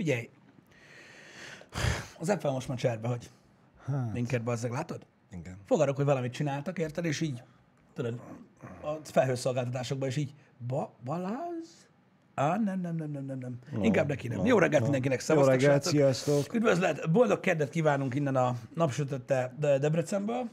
Figyelj, az FL most már cserbe hagy minket, bazzeg, látod? Igen. Fogadok, hogy valamit csináltak, érted? És így, tudod, a felhőszolgáltatásokban is így, Balázs? Á, nem. No, inkább neki nem. No, jó reggelt mindenkinek, szevasztok. Jó reggelt, sziasztok. Üdvözlet, boldog kedvet kívánunk innen a napsütötte Debrecenből.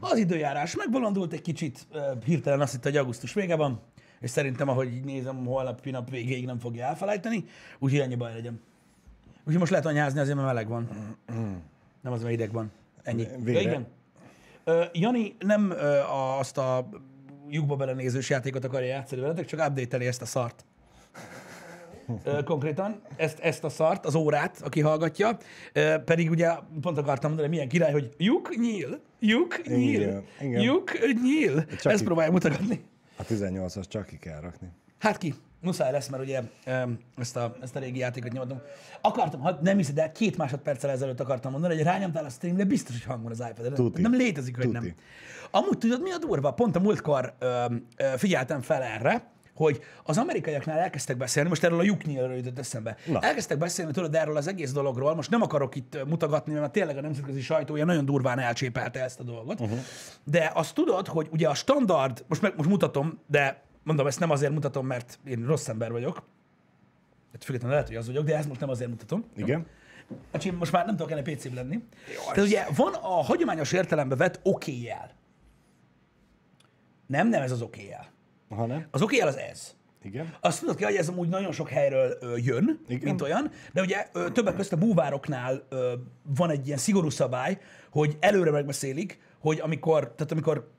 Az időjárás megbolondult egy kicsit, hirtelen azt hitt, hogy augusztus vége van, és szerintem, ahogy nézem, holnapi nap végéig nem fogja elfelejteni, úgyhogy annyi baj legyen. Úgyhogy most lehet anyázni, azért mert meleg van. Nem az, mert ideg van. Ennyi. Ja, igen. Jani nem azt a lyukba belenézős játékot akarja játszani veletek, csak update-eli ezt a szart. Konkrétan ezt a szart, az órát, aki hallgatja, pedig ugye pont akartam mondani, milyen király, hogy lyuk nyíl. Ezt próbálja mutatni. A 18-as csak ki kell rakni. Hát ki? Muszáj lesz, mert ugye ezt a régi játékot nyomatom. Akartam, ha nem hiszed, de 2 másodperccel ezelőtt akartam mondani, hogy rányomtál a streamre, biztos, hogy hang van az iPad-re. Nem létezik, hogy nem. Amúgy tudod, mi a durva? Pont a múltkor figyeltem fel erre, hogy az amerikaiaknál elkezdtek beszélni, most erről a lyuknyílről jutott eszembe. Na. Elkezdtek beszélni, tudod, erről az egész dologról, most nem akarok itt mutogatni, mert tényleg a nemzetközi sajtó ilyen nagyon durván elcsépelte ezt a dolgot, de azt tudod, hogy ugye a standard, most mutatom, de mondom, ezt nem azért mutatom, mert én rossz ember vagyok, hát függetlenül lehet, hogy az vagyok, de ezt most nem azért mutatom. Igen. Hát most már nem tudok ennél PC-b lenni. Tehát ugye van a hagyományos értelembe vett okéjel. Nem ez az okéjel. Hanem? Az okéjel az ez. Igen. Azt tudod ki, hogy ez amúgy nagyon sok helyről jön, igen, mint olyan, de ugye többek közt a búvároknál van egy ilyen szigorú szabály, hogy előre megbeszélik, hogy amikor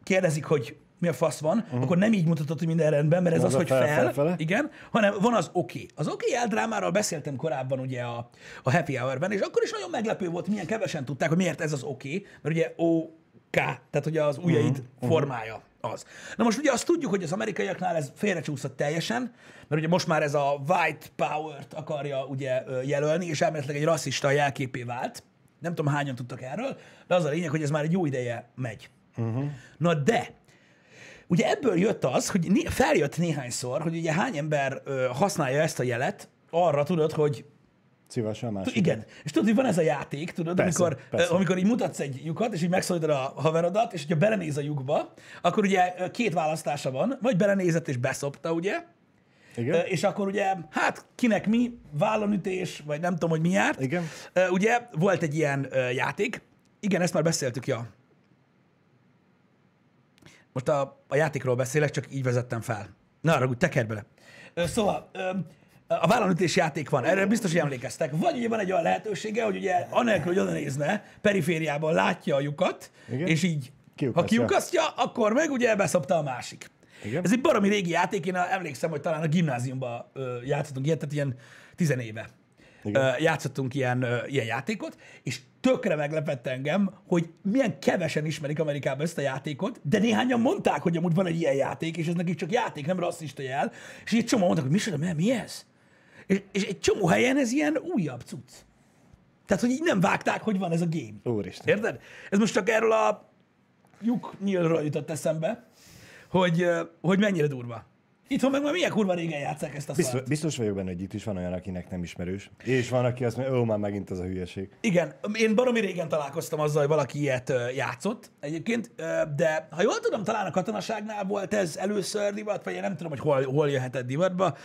kérdezik, hogy mi a fasz van, akkor nem így mutatod, hogy minden rendben, mert ez az, hogy fel, igen, hanem van az oké. Az okéjel drámáról beszéltem korábban ugye a Happy Hour-ben, és akkor is nagyon meglepő volt, milyen kevesen tudták, hogy miért ez az oké, mert ugye OK, tehát ugye az ujjaid formája az. Na most ugye azt tudjuk, hogy az amerikaiaknál ez félrecsúszott teljesen, mert ugye most már ez a white power-t akarja ugye jelölni, és elméletileg egy rasszista jelképé vált. Nem tudom, hányan tudtak erről, de az a lényeg, hogy ez már egy jó ideje megy. Na de ugye ebből jött az, hogy feljött néhányszor, hogy ugye hány ember használja ezt a jelet, arra tudod, hogy... Szívesen más. Igen. És tudod, hogy van ez a játék, tudod, persze, amikor így mutatsz egy lyukat, és így megszólítod a haverodat, és hogyha belenéz a lyukba, akkor ugye 2 választása van, vagy belenézett és beszopta, ugye? Igen. És akkor ugye, hát kinek mi, vállonütés, vagy nem tudom, hogy mi járt. Igen. Ugye volt egy ilyen játék. Igen, ezt már beszéltük, ja. Most a játékról beszélek, csak így vezettem fel. Na, arra úgy tekerd bele. Szóval a vállonütés játék van, erre biztos, hogy emlékeztek. Vagy ugye van egy olyan lehetősége, hogy ugye anélkül, hogy oda nézne, perifériában látja a lyukat, igen, és így, ha kiukasztja, akkor meg ugye beszopta a másik. Igen. Ez egy baromi régi játék, én emlékszem, hogy talán a gimnáziumban játszottunk ilyet, tehát ilyen 10 éve játszottunk ilyen játékot, és tökre meglepett engem, hogy milyen kevesen ismerik Amerikában ezt a játékot, de néhányan mondták, hogy amúgy van egy ilyen játék, és ez nekik csak játék, nem rasszista jel, és egy csomó mondtak, hogy mi ez? És egy csomó helyen ez ilyen újabb cucc. Tehát, hogy így nem vágták, hogy van ez a game. Úristen. Érted? Ez most csak erről a lyuknyílról jutott eszembe, hogy mennyire durva. Itthon meg már milyen kurva régen játsszák ezt a szart. Biztos vagyok benne, hogy itt is van olyan, akinek nem ismerős. És van, aki azt mondja, már megint az a hülyeség. Igen, én baromi régen találkoztam azzal, hogy valaki ilyet játszott egyébként, de ha jól tudom, talán a katonaságnál volt ez először divat, vagy én nem tudom, hogy hol jöhetett divatba,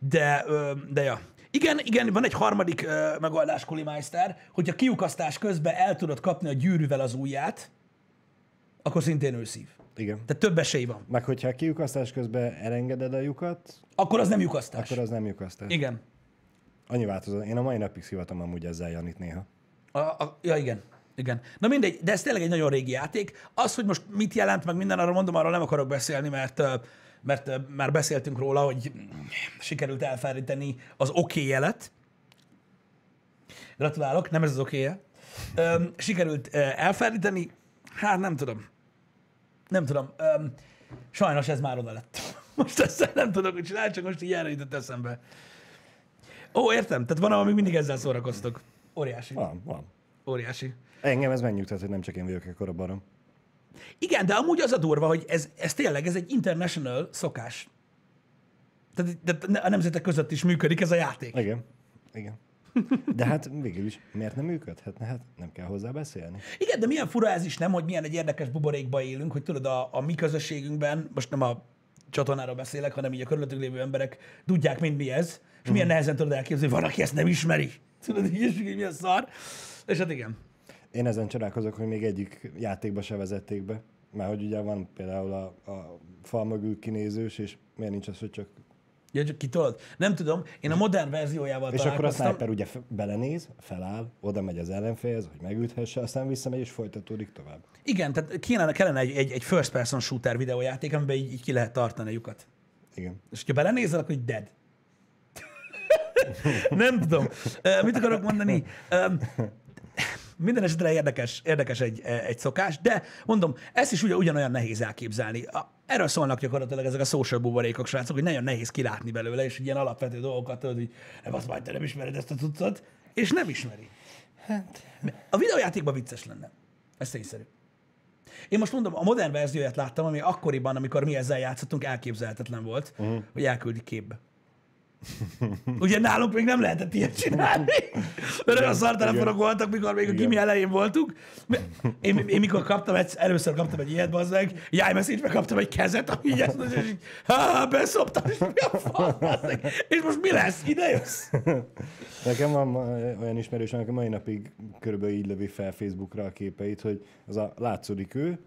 de ja. Igen, van egy harmadik megoldás, Kulimeister, hogyha kiukasztás közben el tudod kapni a gyűrűvel az ujját, akkor szintén őszív. Igen. Tehát több esély van. Meg hogyha kiukasztás közben elengeded a lyukat... Akkor az nem lyukasztás. Igen. Annyi változó. Én a mai napig szivatom amúgy ezzel Janit néha. Ja, igen. Na mindegy, de ez tényleg egy nagyon régi játék. Az, hogy most mit jelent, meg minden, arra mondom, arról nem akarok beszélni, mert már beszéltünk róla, hogy sikerült elfelejteni az okéjelet. Gratulálok, nem ez az okéje. Sikerült elfelejteni, hát nem tudom. Sajnos ez már oda lett. Most ezzel nem tudok, hogy csinálj, csak most így erre jutott eszembe. Ó, értem. Tehát van, amíg mindig ezzel szórakoztok. Óriási. Van. Óriási. Engem ez megnyugtat, hogy nem csak én vagyok ekkor a barom. Igen, de amúgy az a durva, hogy ez tényleg ez egy international szokás. Tehát a nemzetek között is működik ez a játék. Igen. Igen. De hát végül is miért nem működhetne? Hát nem kell hozzá beszélni. Igen, de milyen fura ez is, nem, hogy milyen egy érdekes buborékba élünk, hogy tudod, a mi közösségünkben, most nem a csatornáról beszélek, hanem így a körülöttünk lévő emberek tudják mind mi ez, és milyen nehezen tudod elképzelni, hogy van, aki ezt nem ismeri. Tudod, így milyen szar. És hát igen. Én ezen csodálkozok, hogy még egyik játékba se vezették be. Mert hogy ugye van például a fal mögül kinézős, és miért nincs az, hogy csak... Ja, csak kitolod? Nem tudom, én a modern verziójával és találkoztam. És akkor a sniper ugye belenéz, feláll, oda megy az ellenfélhez, hogy megüthesse, aztán visszamegy és folytatódik tovább. Igen, tehát kellene egy first person shooter videójáték, amiben így ki lehet tartani a lyukat. Igen. És hogyha belenézel, akkor így dead. Nem tudom. Mit akarok mondani? Minden esetre érdekes egy szokás, de mondom, ezt is ugyanolyan nehéz elképzelni. Erről szólnak gyakorlatilag ezek a social buborékok, srácok, hogy nagyon nehéz kilátni belőle, és ilyen alapvető dolgokat tudod, hogy azt majd te nem ismered ezt a cuccot, és nem ismeri. Hát. A videójátékban vicces lenne. Ez tényszerű. Én most mondom, a modern verzióját láttam, ami akkoriban, amikor mi ezzel játszottunk, elképzelhetetlen volt, hogy elküldik képbe. Ugye nálunk még nem lehetett ilyet csinálni, mert olyan szartelefonok voltak, mikor még a gimi elején voltunk. Én mikor először kaptam egy ilyet, bazdmeg, iMessage-be kaptam egy kezet, ami így ezt, és így, beszoptam, és mi a fasz, és most mi lesz, ide jössz? Nekem van olyan ismerős, amikor mai napig körülbelül így lövi fel Facebookra a képeit, hogy az a látszódik ő,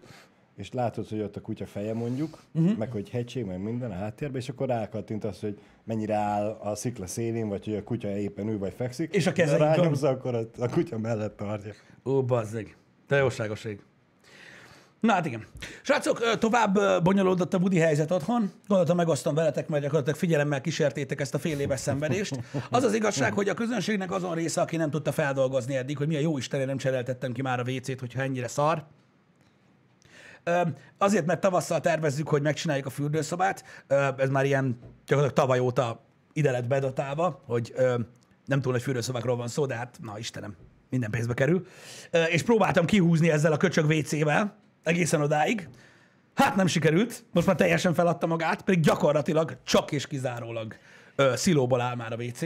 és látod, hogy ott a kutya feje mondjuk, meg hogy hegység, meg minden a háttérben, és akkor rákattintasz, hogy mennyire áll a szikla szélén, vagy hogy a kutya éppen ül, vagy fekszik. És a kezeink rányomsz, akkor a kutya mellett tartja. Ó, bazzeg. De jóságos ég. Na hát igen. Srácok, tovább bonyolódott a Woody helyzet otthon. Gondoltam, megosztom veletek, mert gyakorlatilag figyelemmel kísértétek ezt a fél éves szenvedést. Az az igazság, hogy a közönségnek azon része, aki nem tudta feldolgozni eddig, hogy milyen jó Istenért nem cseréltettem ki már a WC-t, hogyha ennyire szar. Azért, mert tavasszal tervezzük, hogy megcsináljuk a fürdőszobát, ez már ilyen gyakorlatilag tavaly óta ide lett bedotálva, hogy nem túl nagy fürdőszobákról van szó, de hát na Istenem, minden pénzbe kerül. És próbáltam kihúzni ezzel a köcsög WC-vel egészen odáig. Hát nem sikerült, most már teljesen feladta magát, pedig gyakorlatilag csak és kizárólag szilóból áll már a WC.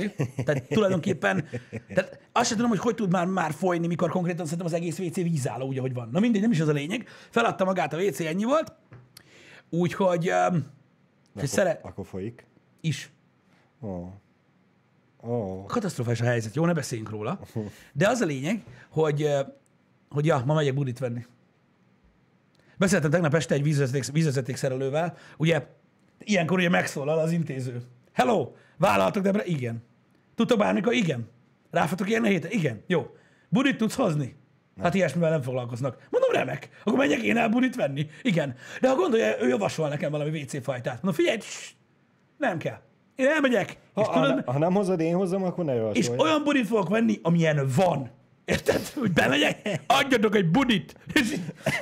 Tehát tulajdonképpen tehát azt sem tudom, hogy tud már folyni, mikor konkrétan szerintem az egész WC vízálló, úgy, ahogy van. Na mindegy, nem is az a lényeg. Feladta magát a WC, ennyi volt. Úgyhogy... Akkor folyik. Is. Katasztrofális a helyzet, jó? Ne beszéljünk róla. De az a lényeg, hogy ma megyek budit venni. Beszéltem tegnap este egy vízvezetékszerelővel. Ugye ilyenkor ugye megszólal az intéző. Hello! Vállaltok Debre? Igen. Tudtok bármikor? Igen. Ráfatok érni a héten? Igen. Jó. Budit tudsz hozni? Nem. Hát ilyesmivel nem foglalkoznak. Mondom, remek. Akkor menjek én el budit venni? Igen. De ha gondolja, ő javasol nekem valami WC-fajtát. Mondom, figyelj, nem kell. Én elmegyek. Ha nem hozod, én hozzam, akkor ne javasolj. És olyan budit fogok venni, amilyen van. Érted? Hogy bemegyek, adjatok egy budit,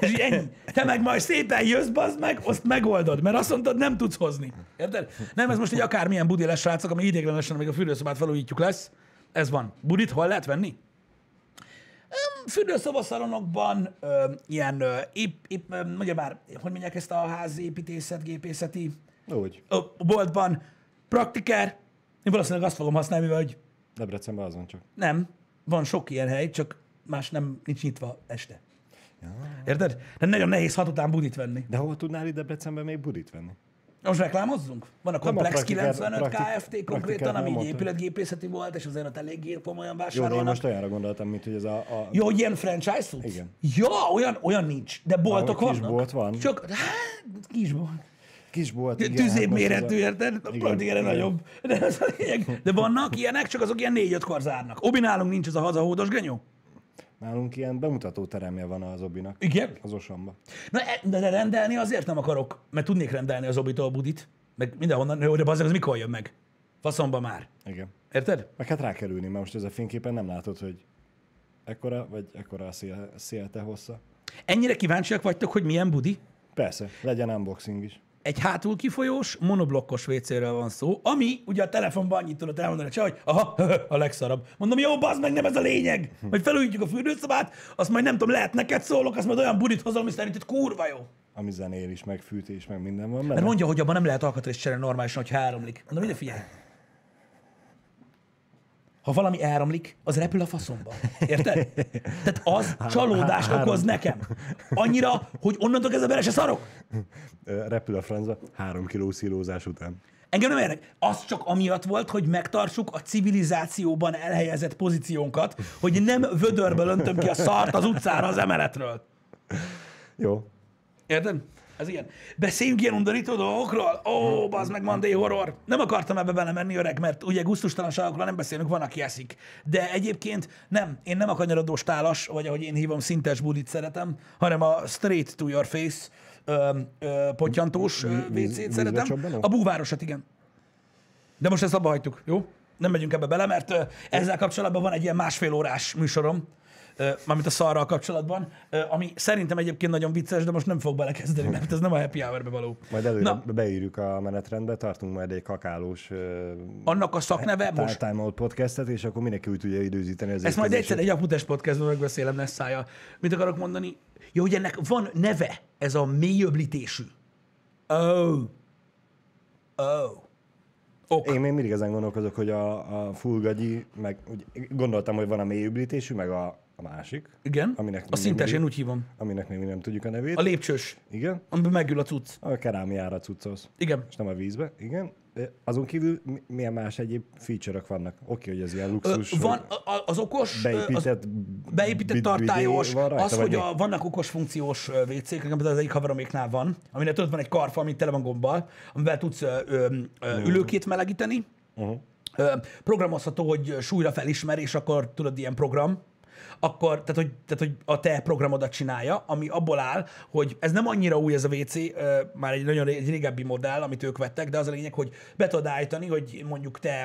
és ennyi. Te meg majd szépen jössz, bazd meg, azt megoldod, mert azt mondtad, nem tudsz hozni. Érted? Nem, ez most egy akármilyen budi lesz, srácok, ami ideiglenesen, amíg a fürdőszobát felújítjuk lesz. Ez van. Budit hol lehet venni? Fürdőszobaszalonokban, ilyen mondja már, hogy mondják ezt a házi építészet, gépészeti boltban, praktiker. Én valószínűleg azt fogom használni, mivel hogy... Debrecenben azon csak. Nem. Van sok ilyen hely, csak más nem nincs nyitva este. Ja. Érted? De nagyon nehéz hat után budit venni. De hol tudnál itt Debrecenben még budit venni? Most reklámozzunk? Van a Komplex 95 Kft. Konkrétan, ami így épületgépészeti volt, és azért ott eléggé komolyan vásárolnak. Jó, én most olyanra gondoltam, mint hogy ez a... Jó, hogy ilyen franchise út? Igen. Ja, olyan nincs, de boltok vannak. Kisbolt van. Csak, kisbolt, igen. Tüzébb méretű, érted? Praktikára nagyobb. De vannak ilyenek, csak azok ilyen 4-5-kor zárnak. Obi, nálunk nincs ez a hazahódos genyó? Nálunk ilyen bemutató teremje van az Obinak. Igen? Az Osomba. Na, de rendelni azért nem akarok, mert tudnék rendelni az Obitól budit, meg mindenhonnan, de az mikor jön meg? Faszomba már. Igen. Érted? Meg hát rákerülni, mert most ez a fényképen nem látod, hogy ekkora a szélte hossza. Ennyire kíváncsiak vagytok, hogy milyen budi? Persze, legyen unboxing is. Egy hátul kifolyós, monoblokkos WC-ről van szó, ami ugye a telefonban annyit tudod elmondani, hogy aha, a legszarabb. Mondom, jó, bazd meg, nem ez a lényeg. Majd felújítjuk a fürdőszobát, azt majd nem tudom, lehet neked szólok, azt majd olyan budit hozol, ami szerinted kurva jó. Ami zenél is, meg fűtés, meg minden van benne. Mert mondja, hogy abban nem lehet alkatrészt cserélni normálisan, hogyha áramlik. Mondom, ide figyelj. ha valami elromlik, az repül a faszomba. Érted? Tehát az csalódást okoz nekem. Annyira, hogy onnantól kezdve bele se szarok. Repül a francba 3 kiló szílózás után. Engem nem érnek. Az csak amiatt volt, hogy megtartsuk a civilizációban elhelyezett pozíciónkat, hogy nem vödörből öntöm ki a szart az utcára az emeletről. Jó. Érted? Ez ilyen. Beszéljünk ilyen undorító dolgokról? Ó, bazd meg, Monday horror. Nem akartam ebbe belemenni, öreg, mert ugye gusztustalanságokról nem beszélünk, van, aki eszik. De egyébként nem, én nem a kanyarodós tálas, vagy ahogy én hívom, szintes budit szeretem, hanem a straight to your face pottyantós WC-t szeretem. A búvárosat, igen. De most ezt abba hagytuk, jó? Nem megyünk ebbe bele, mert ezzel kapcsolatban van egy ilyen 1,5 órás műsorom, mármint a szarral kapcsolatban, ami szerintem egyébként nagyon vicces, de most nem fog belekezdeni, mert ez nem a happy hour-be való. Majd előre beírjuk a menetrendbe, tartunk majd egy kakálós annak a szakneve most. Time Out podcastet, és akkor mindenki úgy tudja időzíteni az ezt majd egyszer egy aputest podcastban megbeszélem Nessája. Mit akarok mondani? Jó, hogy ennek van neve, ez a mélyöblítésű. Ok. Én még mindig ezen gondolkozok, hogy a fullgagyi, meg úgy gondoltam, hogy van a mélyöblítésű, meg a másik. Igen. A szintes, én úgy hívom. Aminek még nem tudjuk a nevét. A lépcsős. Igen. Amiben megül a cucc. A kerámiára cuccolsz. Igen. És nem a vízbe. Igen. Azon kívül milyen más egyéb feature-ök vannak? Oké, hogy ez ilyen luxus. Van az okos, beépített tartályos, az, hogy vannak okos funkciós WC-k, például az egyik haveroméknál van, aminek tudod, van egy karfa, amit tele van gombbal, amivel tudsz ülőkét melegíteni. Programozható, hogy súlyra felismer, és akkor tudod, ilyen program. Akkor, tehát, hogy a te programodat csinálja, ami abból áll, hogy ez nem annyira új ez a WC, már egy nagyon régebbi modell, amit ők vettek, de az a lényeg, hogy be tudod állítani, hogy mondjuk te,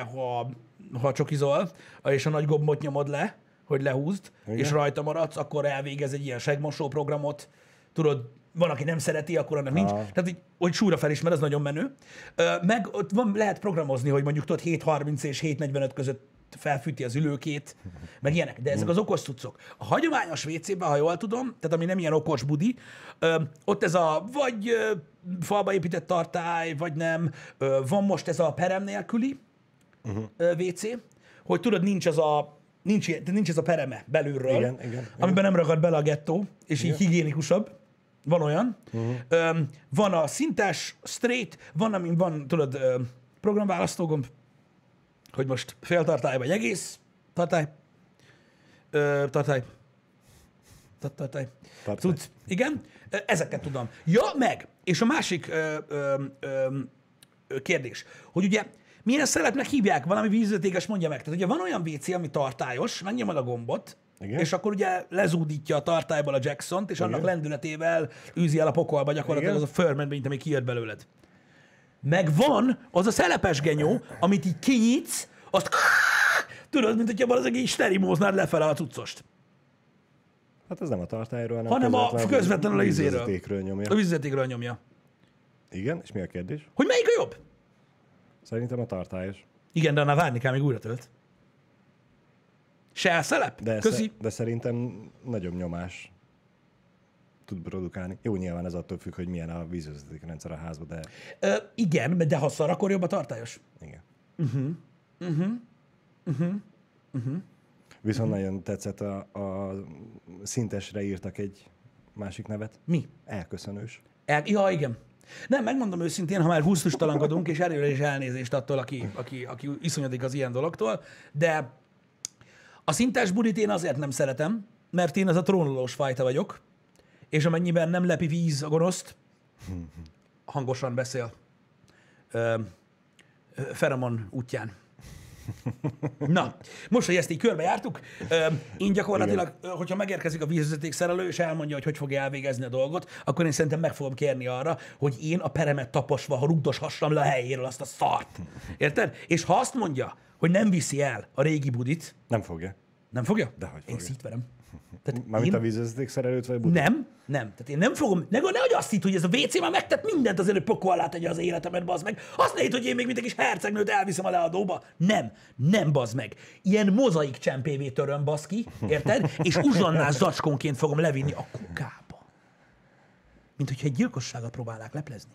ha csokizol, és a nagy gombot nyomod le, hogy lehúzd, igen, és rajta maradsz, akkor elvégez egy ilyen segmosó programot, tudod, van, aki nem szereti, akkor annak nincs. Tehát, hogy súlyra felismer, az nagyon menő. Meg ott lehet programozni, hogy mondjuk tudod 7.30 és 7.45 között felfűti az ülőkét, meg ilyenek. De ezek az okos cuccok. A hagyományos WC-ben, ha jól tudom, tehát ami nem ilyen okos budi, ott ez a vagy falba épített tartály, vagy nem. Van most ez a perem nélküli WC, hogy tudod, nincs ez a pereme belülről, igen, amiben nem ragad bele a gettó, és így higiénikusabb. Van olyan. Van a szintes, straight, van, amin van, tudod, programválasztógomb, hogy most féltartály vagy egész tartály. Tudsz, igen, ezeket tudom. Ja, meg, és a másik kérdés, hogy ugye milyen szeletnek hívják, valami vízvezetékes mondja meg. Tehát ugye van olyan WC, ami tartályos, megnyomod a gombot, igen, és akkor ugye lezúdítja a tartályból a Jacksont, és igen, annak lendületével űzi el a pokolba gyakorlatilag, igen, az a förment, mint ami kijött belőled. Meg van az a szelepes genyó, amit így kinyitsz, azt tudod, mint hogyha valószínűleg így sterimóznád lefele a cuccost. Hát ez nem a tartályról, hanem a közvetlenül a vízvezetékről nyomja. A vízvezetékről nyomja. Igen, és mi a kérdés? Hogy melyik a jobb? Szerintem a tartályos. Igen, de annál várni kell, még újra tölt. Se a szelep? De szerintem nagyobb nyomás tud produkálni. Jó, nyilván ez attól függ, hogy milyen a vízvezeték rendszer a házba, de... igen, de ha szar, akkor jobb a tartályos. Igen. Viszont nagyon tetszett, a szintesre írtak egy másik nevet. Mi? Elköszönős. Ja, igen. Nem, megmondom őszintén, ha már gusztustalankodunk, és előre is elnézést attól, aki iszonyodik az ilyen dologtól, de a szintes budit én azért nem szeretem, mert én az a trónulós fajta vagyok, és amennyiben nem lepi víz a gonoszt, hangosan beszél feromon útján. Na, most, hogy ezt így körbejártuk, én gyakorlatilag, hogyha megérkezik a vízvezeték szerelő, és elmondja, hogy fogja elvégezni a dolgot, akkor én szerintem meg fogom kérni arra, hogy én a peremet taposva, ha rugdoshassam le a helyéről azt a szart. Érted? És ha azt mondja, hogy nem viszi el a régi budit... Nem fogja. Nem fogja? Dehogy fogja. Én szétverem. Mármint a vízvezeték szerelőt vagy budit? Nem. Tehát én nem fogom... Nehogy azt hitt, hogy ez a WC már megtett mindent azért, hogy pokol alá tegye az életemet, bazd meg. Azt ne hitt, hogy én még mint egy kis hercegnőt elviszem a leadóba. Nem, bazd meg. Ilyen mozaik csempévé töröm, bazd ki, érted? És uzsannás zacskónként fogom levinni a kukába. Mint hogyha egy gyilkosságot próbálnák leplezni.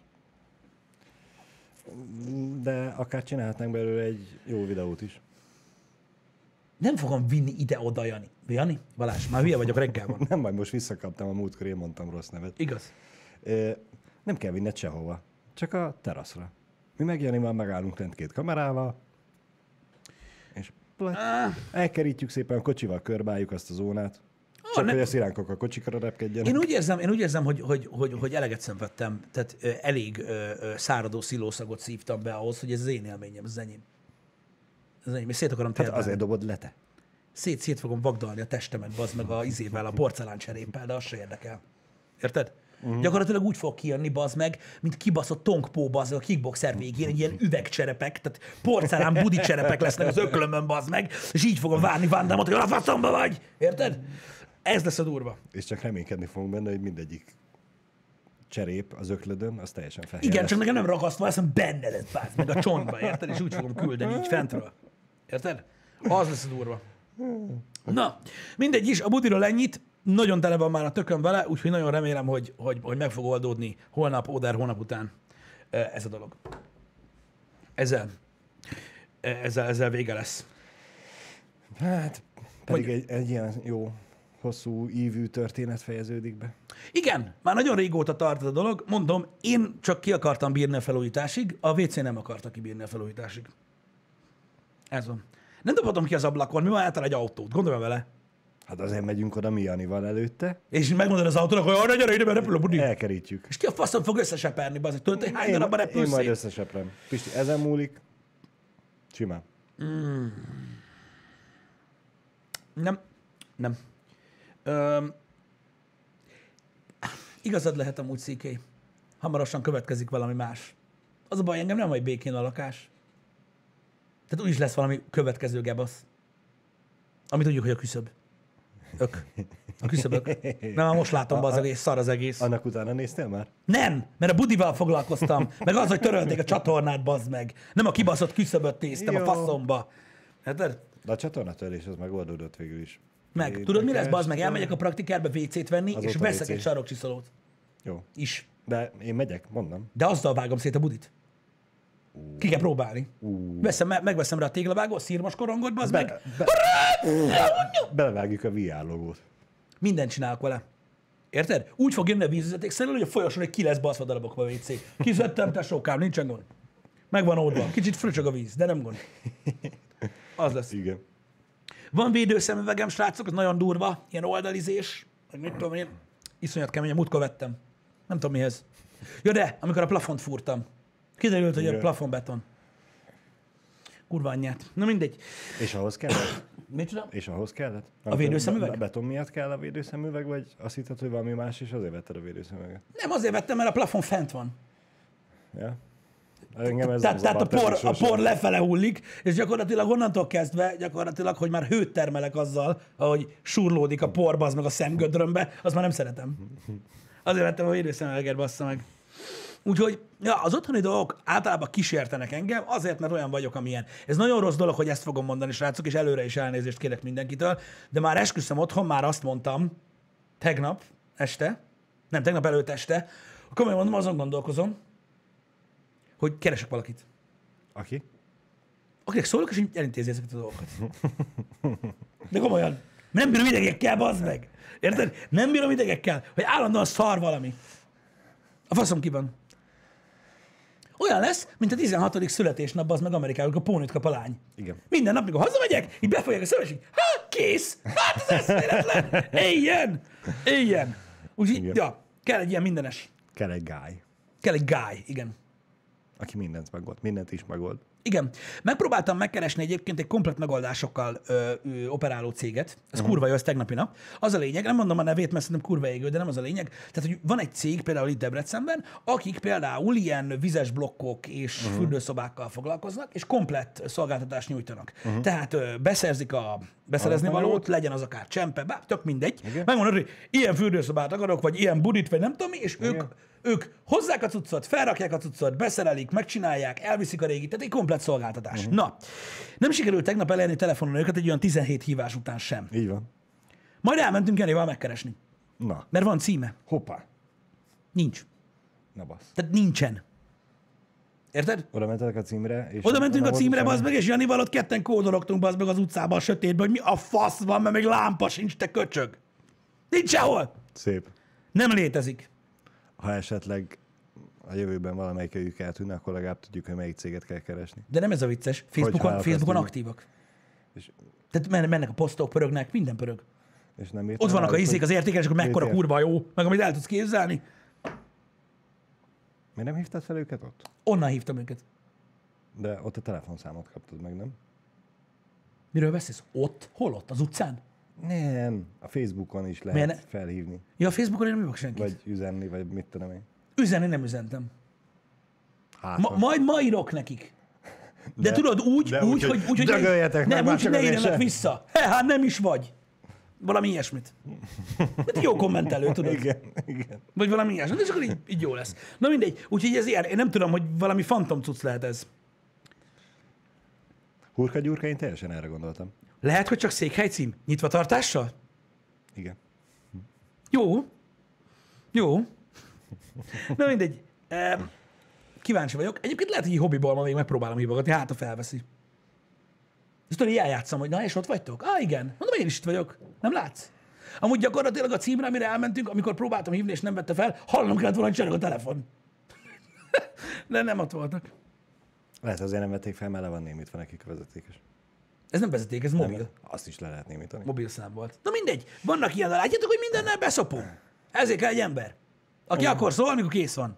De akár csinálhatnánk belőle egy jó videót is. Nem fogom vinni ide-oda, Jani. Jani? Balázs, már hülye vagyok reggel van. Nem baj, most visszakaptam, a múltkor én mondtam rossz nevet. Igaz. Nem kell vinned sehova, csak a teraszra. Mi meg Janival megállunk lent két kamerával, és elkerítjük szépen, kocsival körbáljuk azt a zónát. Csak hogy a sziránkok a kocsikra repkedjenek. Én úgy érzem, hogy eleget szenvedtem, tehát elég száradó szilószagot szívtam be ahhoz, hogy ez az én élményem, ez enyém. És szét akarom térdelni. Hát azért dobod le te. Szét fogom vagdalni a testemet, bazd meg a izével, a porceláncseréppel, de az se érdekel. Érted? Mm. Gyakorlatilag úgy fog kijönni, bazd meg, mint kibaszott tongpó, bazd meg a kickboxer végén, egy ilyen üvegcserepek, tehát porcelán budicserepek lesznek az öklömön, bazd meg, és így fogom várni Van Damme-ot, hogy a faszomba vagy! Érted? Ez lesz a durva. És csak reménykedni fogunk benne, hogy mindegyik cserép az öklödön, az teljesen fehér. Igen, lesz. Csak nekem nem ragasztva, azt mondom, benne lesz, bazd meg a csontba, érted? És úgy fogom küldeni így fentről. Érted? Az lesz a durva. Na, mindegy is, a budiról ennyit. Nagyon tele van már a tököm vele, úgyhogy nagyon remélem, hogy meg fog oldódni holnap, hónap után ez a dolog. Ezzel vége lesz. Hát, pedig egy ilyen jó, hosszú, ívű történet fejeződik be. Igen, már nagyon régóta tart a dolog. Mondom, én csak ki akartam bírni a felújításig, a WC nem akarta kibírni a felújításig. Ez van. Nem dobhatom ki az ablakon, mi van által egy autót, gondolom vele. Hát azért megyünk oda mi Janival előtte. És megmondod az autónak, hogy arra gyere, ide, mert repül a budi. Elkerítjük. És ki a faszom fog összeseperni, bazzik, tudod, hogy hány darabban repülsz? Én majd összeseprem. Pisti, ezen múlik. Simán. Mm. Nem. Igazad lehet amúgy, Székely. Hamarosan következik valami más. Az a baj, engem nem hagy békén a lakás. Tehát úgyis lesz valami következő gebasz. Amit tudjuk, hogy a küszöb. A küszöbök. Na, most látom be az egész, szar az egész. Annak utána néztél már? Nem, mert a budival foglalkoztam, meg az, hogy törölték a csatornát, bazd meg. Nem a kibaszott küszöböt néztem. Jó. A faszomba. Hát, de a csatornatörés az megoldódott végül is. Meg. Tudod, mi lesz, bazd meg? Elmegyek a praktikárba WC-t venni, azóta és veszek WC. Egy sarokcsiszolót. Jó. Is. De én megyek, mondom. De azzal vágom szét a budit. Ki kell próbálni. Megveszem rá a téglavágó, a szírmas korongot, bazd meg. Belevágjuk a VR logót. Mindent csinálok vele. Érted? Úgy fog jönni a vízvezetékszerelő, hogy a folyosón, hogy ki lesz baszva darabokba a WC. Kizettem, te sokám, nincsen gond. Megvan oldva. Kicsit fröcsög a víz, de nem gond. Az lesz. Igen. Van védőszemüvegem, srácok, az nagyon durva. Ilyen oldalizés. Mit tudom én. Iszonyat kemény, a múltkor vettem. Nem tudom mihez. Jó, de amikor a plafont fúrtam. Kiderült, hogy a plafonbeton. Kurva anyját. Na mindegy. És ahhoz kellett? Mit tudom? És ahhoz kellett? A védőszemüveg? A beton miatt kell a védőszemüveg, vagy azt hitted, hogy valami más, és azért vetted a védőszemüveget? Nem, azért vettem, mert a plafon fent van. Ja. Tehát a por lefele hullik, és gyakorlatilag onnantól kezdve, hogy már hőt termelek azzal, ahogy surlódik a por, bazd meg a szemgödrömbe, azt már nem szeretem. Azért vettem a védőszemüveget, bassza meg. Úgyhogy ja, az otthoni dolgok általában kísértenek engem, azért, mert olyan vagyok, amilyen. Ez nagyon rossz dolog, hogy ezt fogom mondani, srácok, és előre is elnézést kérek mindenkitől, de már esküszöm otthon, már azt mondtam tegnap előtt este, komolyan mondom, azon gondolkozom, hogy keresek valakit. Aki? Akinek szólok, és elintézi ezeket a dolgokat. De komolyan. Nem bírom idegekkel, bazd meg. Érted? Nem bírom idegekkel, hogy állandóan szar valami. A faszom ki van. Olyan lesz, mint a 16. születésnap, az meg Amerikában, amikor pónit kap a lány. Igen. Minden nap, mikor hazamegyek, így befolyják a szemeség. Ha, kész! Hát ez eszméletlen! Éljen! Úgyhogy, ja, kell egy ilyen mindenes. Kell egy guy, igen. Aki mindent megold, mindent is megold. Igen. Megpróbáltam megkeresni egyébként egy komplet megoldásokkal operáló céget. Ez kurva jó, ez tegnapi nap. Az a lényeg, nem mondom a nevét, mert szerintem kurva égő, de nem az a lényeg. Tehát, hogy van egy cég például itt Debrecenben, akik például ilyen vizes blokkok és fürdőszobákkal foglalkoznak, és komplett szolgáltatást nyújtanak. Tehát beszerzik a beszerezni valót, legyen az akár csempe, bár, tök mindegy. Megmondod, hogy ilyen fürdőszobát akarok, vagy ilyen budit, vagy nem tudom mi, és ők hozzák a cuccot, felrakják a cuccot, beszerelik, megcsinálják, elviszik a régi, tehát egy komplet szolgáltatás. Na, nem sikerült tegnap elérni telefonon őket egy olyan 17 hívás után sem. Így van. Majd elmentünk Janival megkeresni. Na. Mert van címe. Hoppá. Nincs. Na bassz. Tehát nincsen. Érted? Oda mentetek a címre. És oda mentünk a címre, bazd meg, és Janival ott ketten kódologtunk, bazd meg az utcában, a sötétben, hogy mi a fasz van, mert még lámpa sincs, te köcsög. Nincs sehol. Szép. Nem létezik. Ha esetleg a jövőben valamelyikőjük eltűnne, akkor legalább tudjuk, hogy melyik céget kell keresni. De nem ez a vicces. Facebookon aktívak. És... tehát mennek a posztok, pörögnek, minden pörög. És nem ott vannak a izék, az értékelések, hogy mekkora kurva jó, meg amit el tudsz képzelni. Miért nem hívtad fel őket ott? Onnan hívtam őket. De ott a telefonszámot kaptad meg, nem? Miről beszélsz? Ott? Hol ott? Az utcán? Nem, a Facebookon is lehet felhívni. Ja, a Facebookon én nem hívok senkit. Vagy üzenni, vagy mit tudom én. Üzenni nem üzentem. Majd ma írok nekik. De tudod, úgy, hogy ne írjanak vissza. Hát nem is vagy. Valami ilyesmit. De jó kommentelő, tudod. Igen, igen. Vagy valami ilyesmit, és akkor így jó lesz. Na mindegy, úgyhogy ez ilyen, én nem tudom, hogy valami fantom cucc lehet ez. Hurka-gyurka, én teljesen erre gondoltam. Lehet, hogy csak székhelycím? Nyitvatartással? Igen. Jó. Jó. Na mindegy. Kíváncsi vagyok. Egyébként lehet, hogy így hobbiból ma még megpróbálom hívogatni, hát a felveszi. Ezt tudom, ilyen játszom, hogy na, és ott vagytok? Á, igen. Mondom, én is itt vagyok. Nem látsz? Amúgy gyakorlatilag a címre, amire elmentünk, amikor próbáltam hívni, és nem vette fel, hallanom kellett volna, hogy csereg a telefon. De nem ott voltak. Lehet, azért nem vették fel, mert le van némítva nekik a vezetékes. Ez nem vezeték, ez mobil. Nem, azt is le lehet némítani. Mobil szám volt. Na mindegy, vannak ilyen, látjátok, hogy mindennel beszopó. Ezért kell egy ember, aki akkor szól, amikor kész van.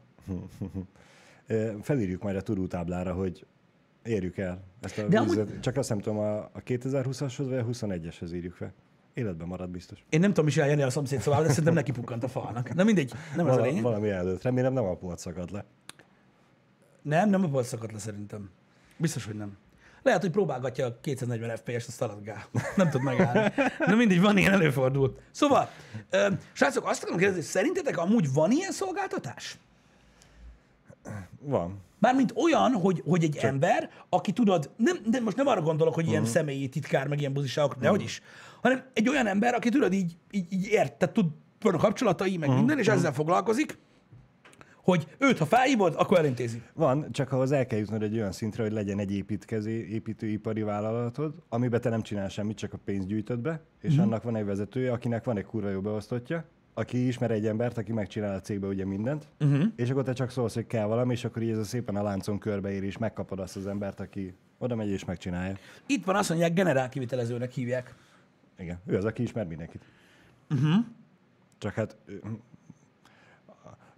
Felírjuk majd a tudótáblára, hogy érjük el ezt a vízet. Csak azt nem tudom, a 2020-ashoz vagy a 21-eshez írjuk fel. Életben marad biztos. Én nem tudom, mi csinálja a szomszéd szobában, de szerintem neki pukkant a falnak. Na mindegy, nem ez a lényeg. Valami előtt. Remélem nem a polc szakad le. Nem a polc szakad le szerintem. Biztos, hogy nem. Lehet, hogy próbálgatja a 240 FPS-t, azt aladgál. Nem tud megállni. Na mindegy, van ilyen, előfordul. Szóval, srácok, azt akarom kérdezni, szerintetek amúgy van ilyen szolgáltatás? Van. Mármint olyan, hogy egy ember, aki tudod, nem, most nem arra gondolok, hogy ilyen személyi titkár, meg ilyen buziságok, dehogy is, hanem egy olyan ember, aki tudod így ért, tehát tud, van a kapcsolatai, meg minden, és ezzel foglalkozik, hogy őt, ha felhívod, akkor elintézi. Van, csak ahhoz el kell jutnod egy olyan szintre, hogy legyen egy építőipari vállalatod, amiben te nem csinál semmit, csak a pénzt gyűjtöd be, és annak van egy vezetője, akinek van egy kurva jó beosztottja, aki ismer egy embert, aki megcsinál a cégbe ugye mindent, és akkor te csak szólsz, hogy kell valami, és akkor így ez a szépen a láncon körbeér, és megkapod azt az embert, aki oda megy és megcsinálja. Itt van, azt mondják, generálkivitelezőnek hívják. Igen, ő az, aki ismer mindenkit. Csak hát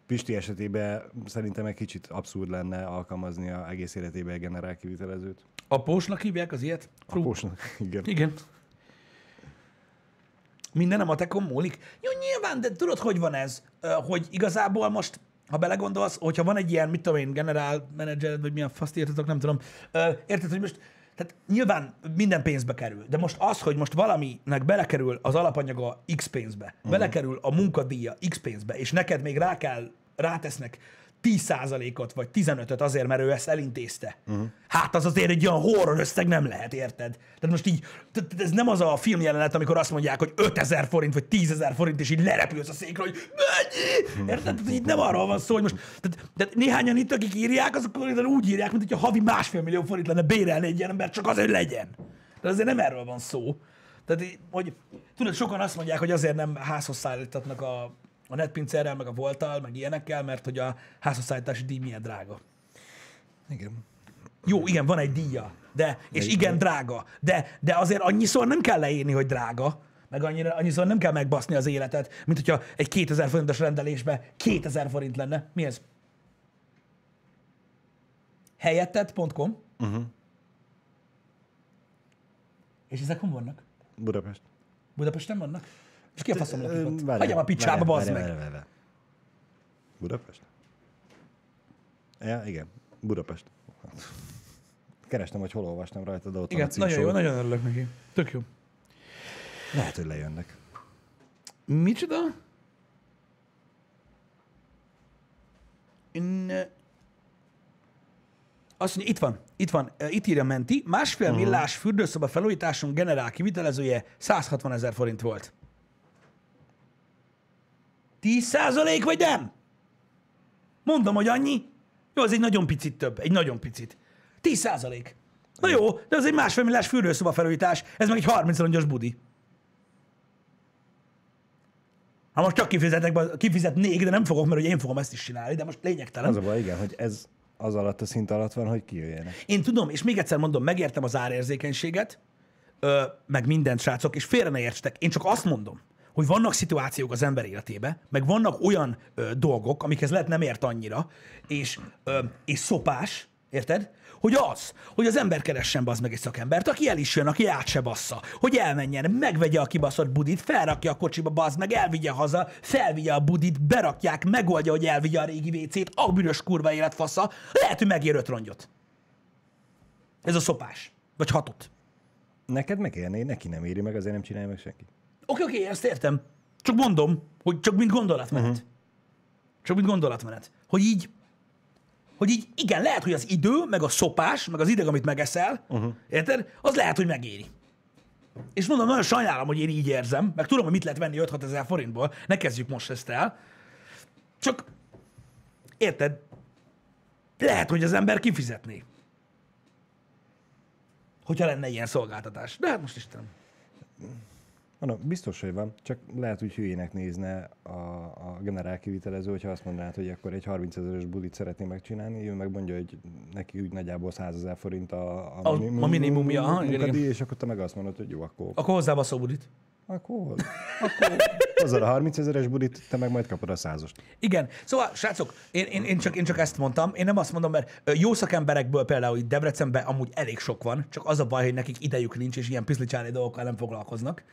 Pisti esetében szerintem egy kicsit abszurd lenne alkalmazni az egész életében egy generálkivitelezőt. A pósnak hívják az ilyet? A pósnak, igen. Igen. Minden a matekon múlik. Jó, nyilván, de tudod, hogy van ez? Hogy igazából most, ha belegondolsz, hogyha van egy ilyen, mit tudom én, generál menedzsered, vagy milyen faszt írtatok, nem tudom. Érted, hogy most, tehát nyilván minden pénzbe kerül, de most az, hogy most valaminek belekerül az alapanyaga X pénzbe, belekerül a munkadíja X pénzbe, és neked még rátesznek 10%-ot, vagy 15-öt azért, mert ő ezt elintézte. Hát az azért egy olyan horror összeg nem lehet, érted? Tehát most így, ez nem az a filmjelenet, amikor azt mondják, hogy 5000 forint, vagy 10.000 forint, és így lerepülsz a székről, hogy mennyi? Érted? Tehát így nem arról van szó, hogy most, tehát néhányan itt, akik írják, azok úgy írják, mint hogyha havi 1,5 millió forint lenne bérelni egy ilyen ember, csak azért, hogy legyen. Tehát azért nem erről van szó. Tehát így, hogy tudod, sokan azt mondják, hogy azért nem házhoz szállítatnak a netpincérrel, meg a volttal, meg ilyenekkel, mert hogy a házhozszállítási díj milyen drága. Igen. Jó, igen, van egy díja, de, és igen, drága, de azért annyiszor nem kell leírni, hogy drága, meg annyiszor nem kell megbaszni az életet, mint hogyha egy 2000 forintos rendelésbe 2000 forint lenne. Mi ez? Helyetted.com És ezek hol vannak? Budapest. Budapesten vannak? És ki a faszom lakik ott? Hagyjam a picsába, bazd meg! Várjál. Budapest? Ja, igen, Budapest. Kerestem, hogy hol olvastam rajta, de ott igen, van a címsor. Nagyon jó, nagyon örülök neki. Tök jó. Lehet, hogy lejönnek. Micsoda? Azt mondja, itt van, itt írja Menti. 1,5 millás fürdőszoba felújításon generál kivitelezője 160.000 forint volt. 10% vagy nem? Mondom, hogy annyi. Jó, az egy nagyon picit több, egy nagyon picit. 10%. Na jó, de az egy másfél milliós fürdőszoba felújítás, ez meg egy 30 rongyos budi. Ha most csak kifizetnék, de nem fogok, mert ugye én fogom ezt is csinálni, de most lényegtelen. Az a baj, igen, hogy ez az alatt a szint alatt van, hogy kijöjjenek. Én tudom, és még egyszer mondom, megértem az árérzékenységet, meg mindent, srácok, és félre ne értsetek. Én csak azt mondom, hogy vannak szituációk az ember életében, meg vannak olyan dolgok, amikhez lehet nem ért annyira, és szopás, érted? Hogy az, hogy az ember keressen bazd meg egy szakembert, aki el is jön, aki át se bassza, hogy elmenjen, megvegye a kibaszott budit, felrakja a kocsiba, bazd meg, elvigye haza, felvigye a budit, berakják, megoldja, hogy elvigye a régi vécét, a bűnös kurva életfasza, lehet, hogy megér 5 rongyot. Ez a szopás. Vagy 6-ot. Neked megérné, neki nem éri meg, azért nem csinálja meg senki. Oké, ezt értem. Csak mondom, hogy csak mint gondolatmenet. Csak mint gondolatmenet. Hogy így, igen, lehet, hogy az idő, meg a szopás, meg az ideg, amit megeszel, érted? Az lehet, hogy megéri. És mondom, nagyon sajnálom, hogy én így érzem, meg tudom, hogy mit lehet venni 5-6 ezer forintból, ne kezdjük most ezt el. Csak, érted? Lehet, hogy az ember kifizetné. Hogyha lenne ilyen szolgáltatás. De hát most Istenem. Mondom, biztos, hogy van. Csak lehet, hogy hülyének nézne a generál kivitelező, hogyha azt mondanád, hogy akkor egy 30 000-es bulit szeretné megcsinálni, ő megmondja, hogy neki úgy nagyjából 100 000 forint a minimumja. Munkadíj, és akkor te meg azt mondod, hogy jó, akkor... Akkor hozzábaszol a bulit. Akkor hozzad a 30 000-es bulit, te meg majd kapod a 100-ost. Igen. Szóval, srácok, én csak ezt mondtam. Én nem azt mondom, mert jó szakemberekből például itt Debrecenben amúgy elég sok van, csak az a baj, hogy nekik idejük nincs, és ilyen piszlicsáni dolgokkal nem foglalkoznak.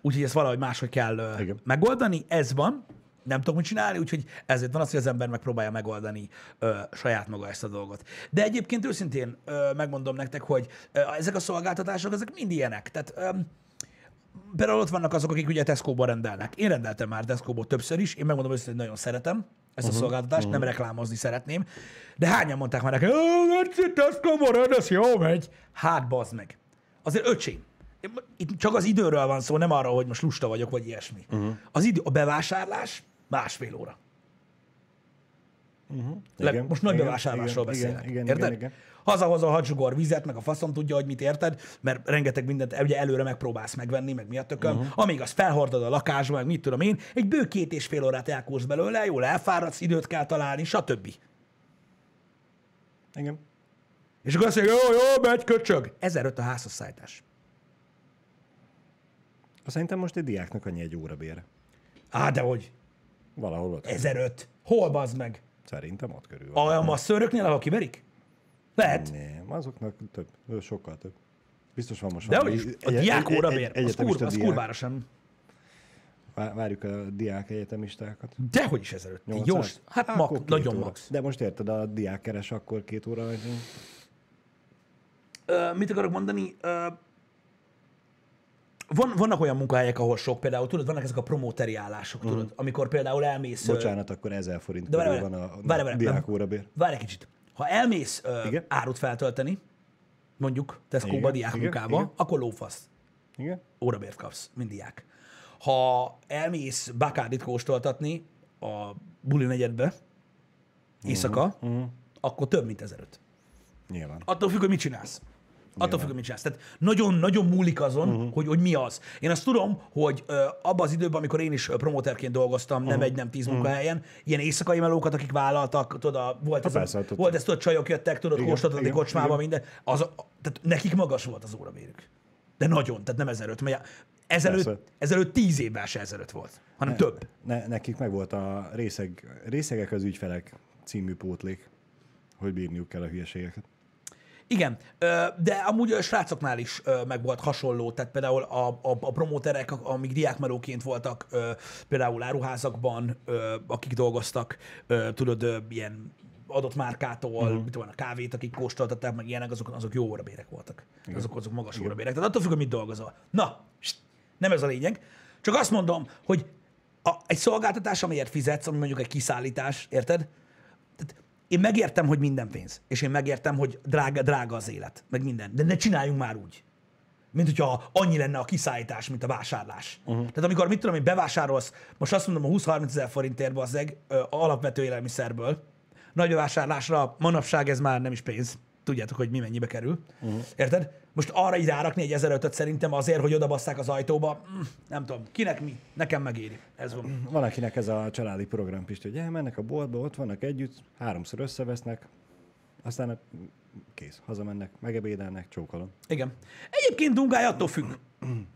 Úgyhogy ezt valahogy máshogy kell igen. megoldani. Ez van. Nem tudom, mit csinálni, úgyhogy ezért van az, hogy az ember megpróbálja megoldani saját maga ezt a dolgot. De egyébként őszintén megmondom nektek, hogy ezek a szolgáltatások, ezek mind ilyenek. Tehát, például ott vannak azok, akik ugye Tesco-ból rendelnek. Én rendeltem már Tesco-ból többször is, én megmondom őszintén, hogy nagyon szeretem ezt a szolgáltatást, nem reklámozni szeretném, de hányan mondták már nekem, hogy Tesco-ból rendelsz, jó megy. Hát bazd meg. Azért öcsém, itt csak az időről van szó, nem arról, hogy most lusta vagyok, vagy ilyesmi. Az idő, a bevásárlás 1,5 óra. Igen, most nagy bevásárlásról beszélek. Igen. Hazahozol a hadsugor vizet, meg a faszom tudja, hogy mit érted, mert rengeteg mindent ugye előre megpróbálsz megvenni, meg mi a tököm. Amíg azt felhordod a lakásba, meg mit tudom én, egy bő 2,5 órát elkúrsz belőle, jól elfáradsz, időt kell találni, stb. Igen. És akkor azt mondja, jó, megy, köcsög. 1500 a házhozszállítás. Szerintem most egy diáknak annyi 1 óra bére. Á, dehogy. Valahol ott. 1500. Hol bazd meg? Szerintem ott körül van. A masszöröknél, ahol kiverik? Lehet. Nem, azoknak több, sokkal több. Biztos van most. De hogy a diák óra miért? Az kurvára sem. Várjuk a diák egyetemistákat. Dehogy is 1500. Jó, hát nagyon max. De most érted, a diák keres akkor 2 óra. Mit akarok mondani? Vannak olyan munkahelyek, ahol sok, például, tudod, vannak ezek a promóteri állások, tudod, amikor például elmész... Bocsánat, akkor 1000 forint körül van a diák órabér. Várj egy kicsit. Ha elmész árut feltölteni, mondjuk Tesco-ba, diákmunkába, akkor lófasz. Igen. Órabért kapsz, mint diák. Ha elmész Bakárdit kóstoltatni a buli negyedbe, éjszaka, akkor több, mint 1500. Nyilván. Attól függ, hogy mit csinálsz. Attól függ, mit csinálsz. Tehát nagyon-nagyon múlik azon, hogy mi az. Én azt tudom, hogy abban az időben, amikor én is promóterként dolgoztam, nem 1, nem 10 munkahelyen, ilyen éjszakai melókat, akik vállaltak, tudod, volt ez, tudod, csajok jöttek, tudod, kóstoltatni kocsmába, minden. Tehát nekik magas volt az órabérük. De nagyon, tehát nem 1500. Ezelőtt 10 évvel se 1500 volt, hanem több. Nekik meg volt a részegek az ügyfelek című pótlék, hogy bírniuk kell a hülyeségeket. Igen, de amúgy a srácoknál is meg volt hasonló, tehát például a promóterek, amik diákmelóként voltak, például áruházakban, akik dolgoztak, tudod, ilyen adott márkától, mit tudom, a kávét, akik kóstoltatták, meg ilyenek, azok jó órabérek voltak. Igen. Azok magas órabérek. Tehát attól függ, hogy mit dolgozol. Na, nem ez a lényeg. Csak azt mondom, hogy egy szolgáltatás, amiért fizetsz, ami mondjuk egy kiszállítás, érted? Én megértem, hogy minden pénz, és én megértem, hogy drága az élet, meg minden, de ne csináljunk már úgy, mint hogyha annyi lenne a kiszállítás, mint a vásárlás. Tehát amikor, mit tudom én, bevásárolsz, most azt mondom, a 20-30 ezer forintért, bazzeg, alapvető élelmiszerből, nagy vásárlásra manapság ez már nem is pénz. Tudjátok, hogy mi mennyibe kerül. Érted? Most arra így rárakni egy 1500-öt szerintem azért, hogy odabasszák az ajtóba, nem tudom, kinek mi, nekem megéri. Ez van. Van, akinek ez a családi program is, hogy elmennek a boltba, ott vannak együtt, háromszor összevesznek, aztán kész, hazamennek, megebédelnek, csókolom. Igen. Egyébként dungálja attól függ.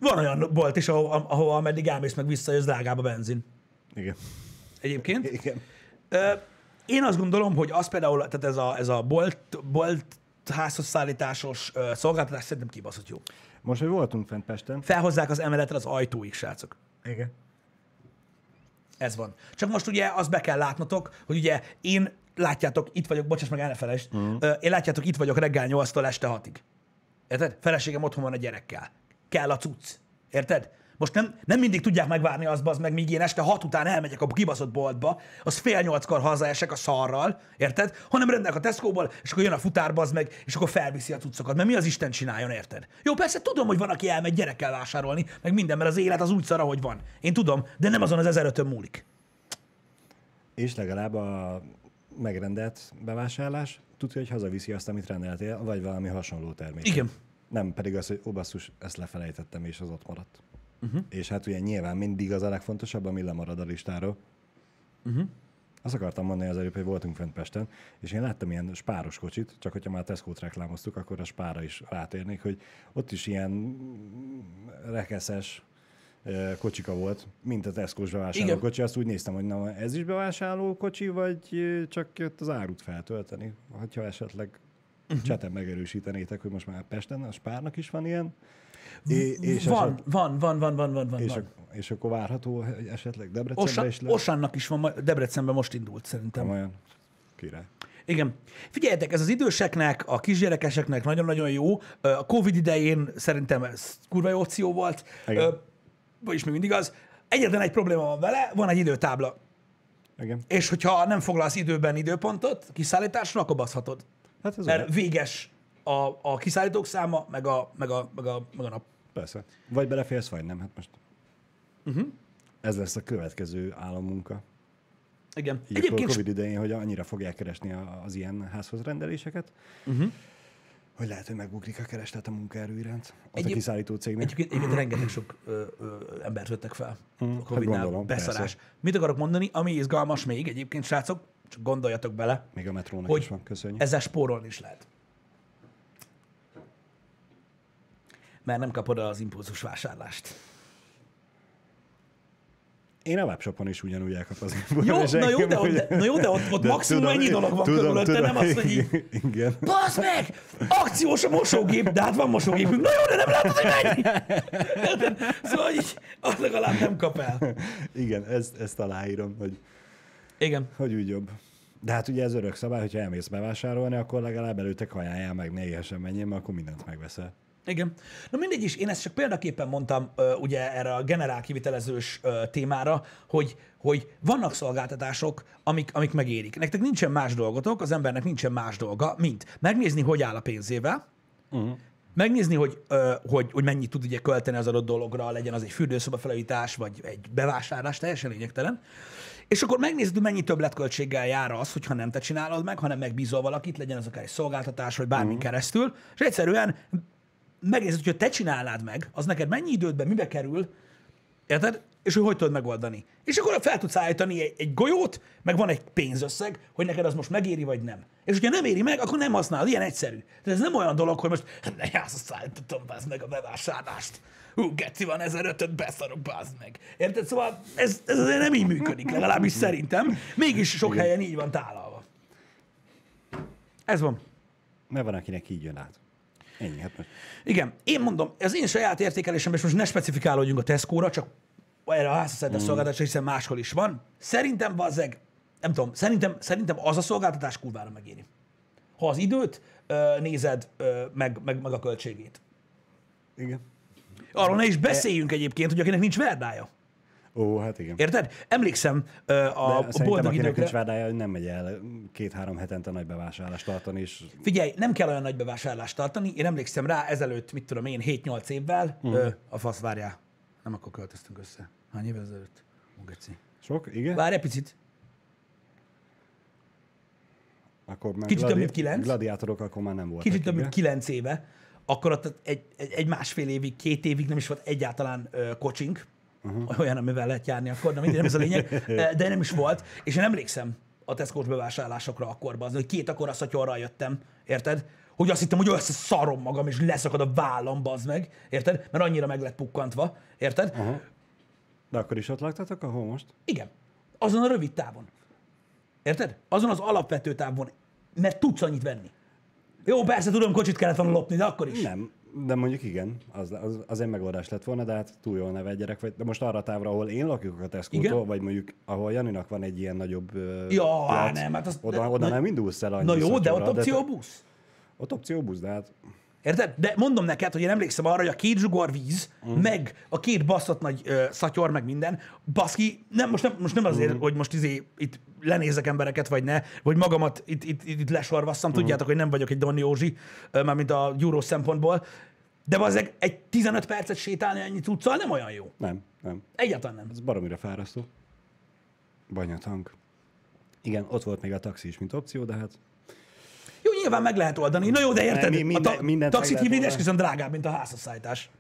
Van olyan bolt is, ahova ameddig elmész, meg visszajössz, drágább a benzin. Igen. Egyébként? Igen. Én azt gondolom, hogy az például, tehát ez a bolt házhoz szállításos szolgáltatás szerintem kibaszott jó. Most, hogy voltunk fent Pesten. Felhozzák az emeletre az ajtóig, srácok. Igen. Ez van. Csak most ugye azt be kell látnotok, hogy ugye én látjátok, itt vagyok, bocsáss meg, el ne felejtsd, én látjátok, itt vagyok reggel 8-tól este 6-ig. Érted? Feleségem otthon van a gyerekkel. Kell a cucc. Érted? Most nem mindig tudják megvárni azt, bazd meg, míg én este 6 után elmegyek a kibaszott boltba, az fél 8-kor hazaesek a szarral, érted? Hanem rendelnek a Tesco-ból, és akkor jön a futár, bazd meg, és akkor felviszi a cuccokat, mert mi az Isten csináljon, érted? Jó, persze tudom, hogy van, aki elmegy gyerekkel vásárolni, meg minden, mert az élet az úgy szar, ahogy van. Én tudom, de nem azon az 1500-ön múlik. És legalább a megrendelt bevásárlás tudja, hogy hazaviszi azt, amit rendeltél, vagy valami hasonló termék. Igen. Nem pedig az, hogy ó, basszus, ezt lefelejtettem, és az ott maradt. És hát ugye nyilván mindig az a legfontosabb, ami lemarad a listáról. Azt akartam mondani az előbb, hogy voltunk fent Pesten, és én láttam ilyen spáros kocsit, csak hogyha már Tesco-t reklámoztuk, akkor a Spára is rátérnék, hogy ott is ilyen rekeszes kocsika volt, mint a Tesco-s bevásárlókocsi. Azt úgy néztem, hogy na, ez is bevásárlókocsi, vagy csak jött az árut feltölteni, hogyha esetleg cseten megerősítenétek, hogy most már Pesten a Spárnak is van ilyen. Van. És akkor várható esetleg Debrecenben is lesz? Osannak is van, Debrecenben most indult szerintem. Olyan király. Igen. Figyeljetek, ez az időseknek, a kisgyerekeseknek nagyon-nagyon jó. A Covid idején szerintem ez kurva jó opció volt. Igen. Vagyis még mindig az. Egyetlen egy probléma van vele, van egy időtábla. Igen. És hogyha nem foglalsz időben időpontot kiszállításra, akkor baszhatod. Hát ez mert véges a kiszállítók száma, meg a nap. Persze. Vagy beleférsz, vagy nem. Hát most. Ez lesz a következő állammunka. Igen. Így egyébként Covid idején, hogy annyira fogják keresni az ilyen házhoz rendeléseket, hogy lehet, hogy megugrik a kereslet a munkaerő iránt. A kiszállító cégnek. Egyébként rengeteg sok embert vettek fel. A Covid-nál gondolom, beszarás. Persze. Mit akarok mondani? Ami izgalmas még egyébként, srácok, csak gondoljatok bele, még a metrónak is van, köszönjük. Ezzel spórolni is lehet. Mert nem kapod az impulzus vásárlást. Én a webshopon is ugyanúgy elkap az impulzus. Na jó, de ott de maximum tudom, ennyi dolog van körülötte, nem azt, hogy így... Igen. Basz meg! Akciós a mosógép, de hát van mosógépünk. Na jó, de nem látod, hogy mennyi! Szóval így, az legalább nem kap el. Igen, ezt aláírom, hogy... Igen. Hogy úgy jobb. De hát ugye ez örök szabály, hogyha elmész bevásárolni, akkor legalább előtte kajáljál meg, ne éhesen menjél, mert akkor mindent megveszel. Igen. Na mindegy is, én ezt csak példaképpen mondtam ugye erre a generál kivitelezős témára, hogy vannak szolgáltatások, amik megérik. Nektek nincsen más dolgotok, az embernek nincsen más dolga, mint megnézni, hogy áll a pénzével, megnézni, hogy mennyit tud ugye költeni az adott dologra, legyen az egy fürdőszobafelújítás, vagy egy bevásárlás, teljesen lényegtelen. És akkor megnézed, hogy mennyi többletköltséggel jár az, hogyha nem te csinálod meg, hanem megbízol valakit, legyen az akár egy szolgáltatás, vagy bármin keresztül, és egyszerűen megnézed, hogyha te csinálnád meg, az neked mennyi idődbe, mibe kerül, érted? És hogy tudod megoldani. És akkor fel tudsz állítani egy golyót, meg van egy pénzösszeg, hogy neked az most megéri, vagy nem. És hogyha nem éri meg, akkor nem használod. Ilyen egyszerű. Tehát ez nem olyan dolog, hogy most ne jársz, állítottam, bázd meg a bevásárlást. Hú, geci van, 1500-öt beszarok, bázd meg. Érted? Szóval ez azért nem így működik, legalábbis szerintem. Mégis sok helyen így van tálalva. Ez van. Mert van, akinek így jön át. Ennyi, hát most. Igen. Én mondom, az én saját értékelésem, és most ne specifikálódjunk a Tesco-ra, csak erre a házhozszállítás szolgáltatásra, hiszen máshol is van. Szerintem bazzeg, nem tudom, szerintem az a szolgáltatás kurvára megéri. Ha az időt nézed, meg a költségét. Igen. Arról ne is beszéljünk egyébként, hogy akinek nincs verdája. Ó, hát igen. Érted? Emlékszem a boldog időkre... nincs verdája, nem megy el 2-3 hetente nagy bevásárlást tartani. És... Figyelj, nem kell olyan nagy bevásárlást tartani. Én emlékszem rá ezelőtt, mit tudom én, 7-8 évvel a fasz várjá. Nem, akkor költöztünk össze. Hány évvel ezelőtt? Sok, igen? Várj egy picit. Akkor már kicsit több mint 9. Gladiátorok akkor már nem voltak. Kicsit több mint 9 éve. Akkor ott egy másfél évig, 2 évig nem is volt egyáltalán kocsink. Uh-huh. Olyan, amivel lehet járni akkor, de mindig nem ez a lényeg. De nem is volt. És én emlékszem a Tesco-s bevásárlásokra akkorban, hogy 2 akkora szatyorral jöttem, érted? Hogy azt hittem, hogy összeszarom magam, és leszakad a vállam, bazd meg, érted? Mert annyira meg lett pukkantva, érted? Uh-huh. De akkor is ott laktatok, ahol most? Igen. Azon a rövid távon. Érted? Azon az alapvető távon, mert tudsz annyit venni. Jó, persze tudom, kocsit kellett volna lopni, de akkor is. Nem, de mondjuk igen, az egy megoldás lett volna, de hát túl jól nevel gyerek vagy. De most arra a távra, ahol én lakjuk a Tesco-tól, vagy mondjuk ahol Janinak van egy ilyen nagyobb plac, nem, hát az, oda nem indulsz el annyit. Na jó, de ott opcióbusz. Ott opcióbusz, de hát... Érted? De mondom neked, hogy én emlékszem arra, hogy a 2 zsugor víz, meg a 2 baszott nagy szatyor, meg minden, baszki, most nem azért, hogy most itt lenézek embereket, vagy ne, vagy magamat itt lesorvasszam, tudjátok, hogy nem vagyok egy Don Józsi, mármint a gyúrós szempontból, de azért egy 15 percet sétálni ennyi cuccal nem olyan jó. Nem. Egyáltalán nem. Ez baromira fárasztó. Banyatank. Igen, ott volt még a taxi is, mint opció, de hát... Jó, nyilván meg lehet oldani. Na jó, de érted, a taxit hívni esküszöm drágább, mint a házasszállítás.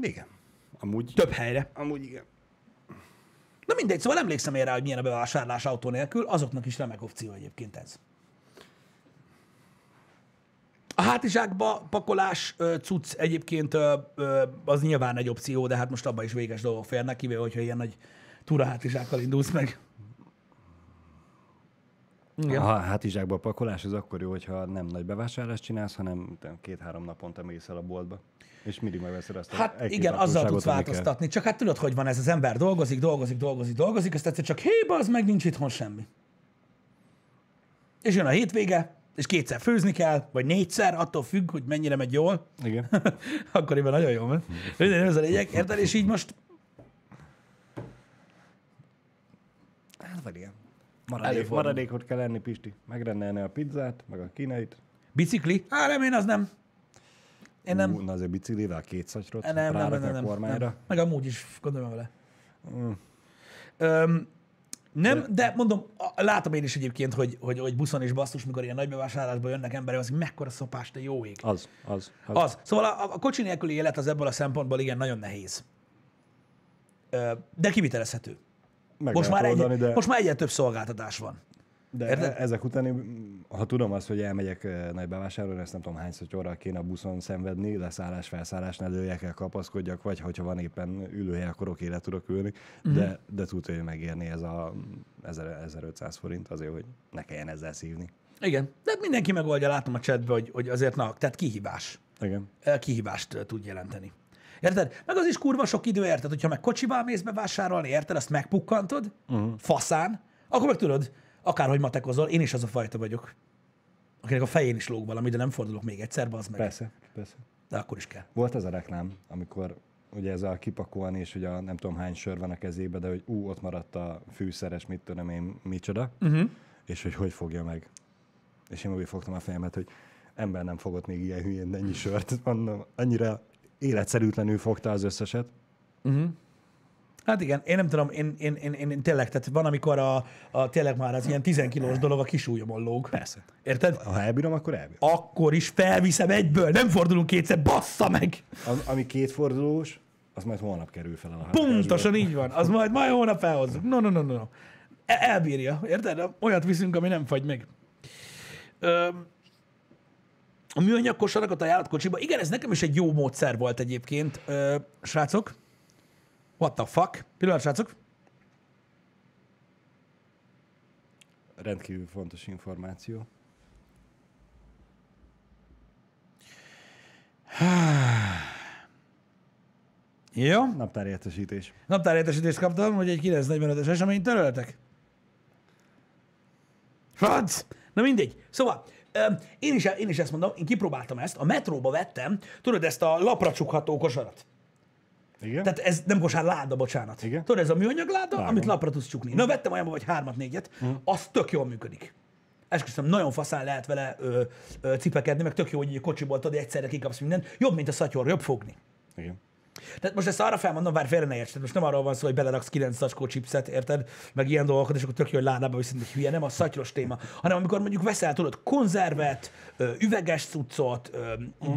Igen. Amúgy... Több helyre. Amúgy igen. Na mindegy, szóval emlékszem én rá, hogy milyen a bevásárlás autó nélkül, azoknak is remek opció egyébként ez. A hátizsákba pakolás cucc egyébként az nyilván egy opció, de hát most abban is véges dolgok férnek, kivéve, hogyha ilyen nagy túra hátizsákkal indulsz meg. Igen. A hátizsákba a pakolás az akkor jó, hogyha nem nagy bevásárlást csinálsz, hanem 2-3 naponta mész el a boltba. És mindig megveszed azt hát a igen, azzal tudsz változtatni. Csak hát tudod, hogy van ez, az ember dolgozik, azt egyszer csak hé, bazd meg, nincs itthon semmi. És jön a hétvége, és 2-szer főzni kell, vagy 4-szer, attól függ, hogy mennyire megy jól. Igen. Akkoriban nagyon jól ment. Minden az a lényeg, érted? És így most... Hát vagy ilyen. Maradékot kell lenni, Pisti. Megrendelni a pizzát, meg a kínait. Bicikli? Hát nem, én az nem. Én nem. Na azért biciklivel 2 szatyrot rárakni a kormányra. Nem. Meg amúgy is gondolom vele. Nem, de mondom, látom én is egyébként, hogy buszon is basszus, mikor ilyen nagy bevásárlásban jönnek emberek, az, hogy mekkora szopás, te jó ég. Az. Szóval a kocsi nélküli élet az ebből a szempontból igen nagyon nehéz. De kivitelezhető. Most már egyre több szolgáltatás van. De ezek után, ha tudom azt, hogy elmegyek nagy bevásárolni, ezt nem tudom hány szatyorral kéne a buszon szenvedni, leszállás-felszállásnál előjekkel kapaszkodjak, vagy hogyha van éppen ülőhely, akkor okéle tudok ülni, de tudja, hogy megérni ez a 1500 forint azért, hogy ne kelljen ezzel szívni. Igen, de mindenki megoldja, látom a chatben, hogy azért tehát kihívás. Igen. Kihívást tud jelenteni. Érted? Meg az is kurva sok idő, érted? Hogyha meg kocsival mész bevásárolni, érted? Azt megpukkantod, faszán, akkor meg tudod, akárhogy matekozol, én is az a fajta vagyok, akinek a fején is lóg valami, de nem fordulok még egyszer, bazd meg. Persze. De akkor is kell. Volt ez a reklám, amikor ugye ez a kipakolni, és ugye nem tudom hány sör van a kezébe, de hogy ott maradt a fűszeres, mit tudom én, micsoda, és hogy fogja meg. És én úgy fogtam a fejemet, hogy ember nem fogott még ilyen hülyén ennyi sört, mondom, annyira életszerűtlenül fogta az összeset. Hát igen, én nem tudom, én tényleg, tehát van, amikor tényleg már az ilyen 10 kilós dolog a kisúlyomon lóg. Persze. Érted? Ha elbírom, akkor elbírom. Akkor is felviszem egyből, nem fordulunk 2-szer, bassza meg! Ami 2 fordulós, az majd holnap kerül fel a hátterésből. Pontosan így van, az majd holnap felhozzuk. No. Elbírja, érted? Olyat viszünk, ami nem fagy meg. A műanyag kosarakat ajánlott kocsiba. Igen, ez nekem is egy jó módszer volt egyébként. Srácok, what the fuck? Pillanat, srácok. Rendkívül fontos információ. Jó. Naptárértesítés. Naptárértesítést kaptam, hogy egy 945-es eseményt töröltek. Franc! Na mindegy. Szóval... Én is ezt mondom, én kipróbáltam ezt, a metróba vettem, tudod, ezt a lapra csukható kosarat. Igen. Tehát ez nem kosár, láda, bocsánat. Igen. Tudod, ez a műanyag láda, amit lapra tudsz csukni. Na, vettem olyanba, vagy 3-4, az tök jól működik. Esküszöm, nagyon faszán lehet vele cipekedni, meg tök jó, hogy kocsiból tudod, egyszerre kikapsz mindent. Jobb, mint a szatyor, jobb fogni. Igen. Tehát most ezt arra felmondom, bár félre ne érts. Tehát most nem arról van szó, hogy beleraksz 9 zacskó chipset, érted? Meg ilyen dolgokat, és akkor tök jó, hogy ládába viszont egy hülye, nem a szatyros téma, hanem amikor mondjuk veszel, tudod, konzervet, üveges cuccot,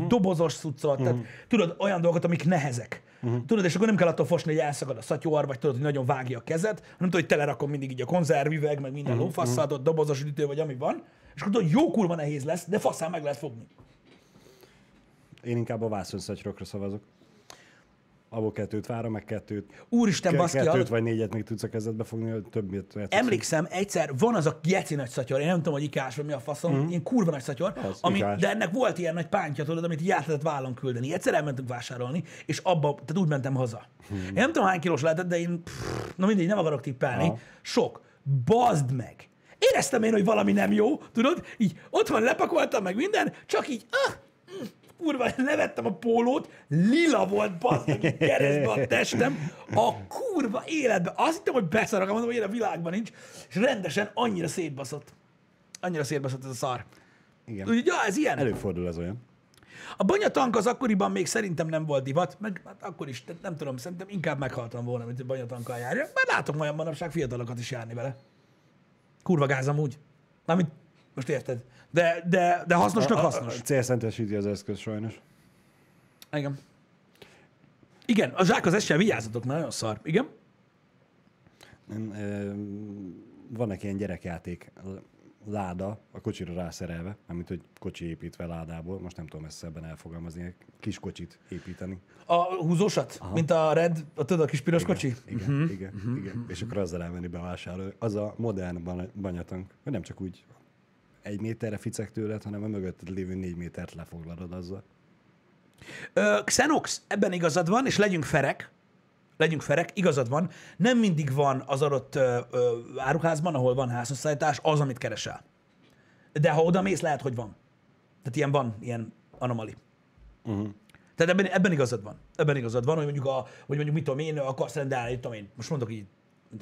dobozos cuccot, tehát tudod, olyan dolgokat, amik nehezek. Tudod, és akkor nem kell attól fosni, hogy elszakad a szatyor, vagy tudod, hogy nagyon vágja a kezed, hanem tudod, hogy telerakom mindig így a konzervüveg, meg minden lófasszal, dobozos üdítő, vagy ami van, és akkor tudod, jó kurva nehéz lesz, de faszán meg lehet fogni. Én inkább a vászonszatyrokra szavazok. Abból 2-t várom, meg 2-t. Úristen, baszki, 2-t vagy 4-et még tudsz a kezedbe fogni, hogy többet. Emlékszem, egyszer van az a geci nagy szatyor, én nem tudom, hogy ikás, vagy mi a faszom, ilyen kurva nagy szatyor, de ennek volt ilyen nagy pántja, tudod, amit így át lehetett vállon küldeni. Egyszer elmentünk vásárolni, és abba, tehát úgy mentem haza. Én nem tudom, hány kilós lehetett, de én, na mindegy, nem akarok tippelni. Sok. Bazd meg! Éreztem én, hogy valami nem jó, tudod, így otthon lepakoltam meg minden, csak így, kurva, levettem a pólót, lila volt, baszd, keresztbe a testem, a kurva életben. Azt hittem, hogy beszarok, mondom, hogy ilyen a világban nincs, és rendesen annyira szétbaszott. Annyira szétbaszott ez a szar. Igen. Úgyhogy, ja, ez ilyen. Előfordul ez olyan. A banyatank az akkoriban még szerintem nem volt divat, meg hát akkor is, nem tudom, szerintem inkább meghaltam volna, mint a banyatankkal járja. Már látok olyan manapság fiatalokat is járni vele. Kurva gáz amúgy. Mármint most érted. De hasznosnak hasznos. A célszentesíti az eszköz sajnos. Igen. Igen, a zsák az essel vigyázzatok, mert nagyon szar. Igen? Vannak ilyen gyerekjáték láda, a kocsira rászerelve, mármint, hogy kocsi építve ládából, most nem tudom ezt ebben elfogalmazni, kis kocsit építeni. A húzósat? Aha. Mint a Red, tudod, a kis piros igen, kocsi? Igen, igen. És akkor azzal elmenni bevásárolni. Az a modern banyatank, hogy nem csak úgy 1 méterre ficek tőled, hanem a mögötted lévő 4 métert lefoglalod azzal. Xenox, ebben igazad van, és legyünk ferek, igazad van. Nem mindig van az adott áruházban, ahol van házhozszállítás, az, amit keresel. De ha oda mész, lehet, hogy van. Tehát ilyen van, ilyen anomali. Tehát ebben igazad van. Ebben igazad van, hogy mondjuk, mit tudom én, akarsz rendelni, most mondok így,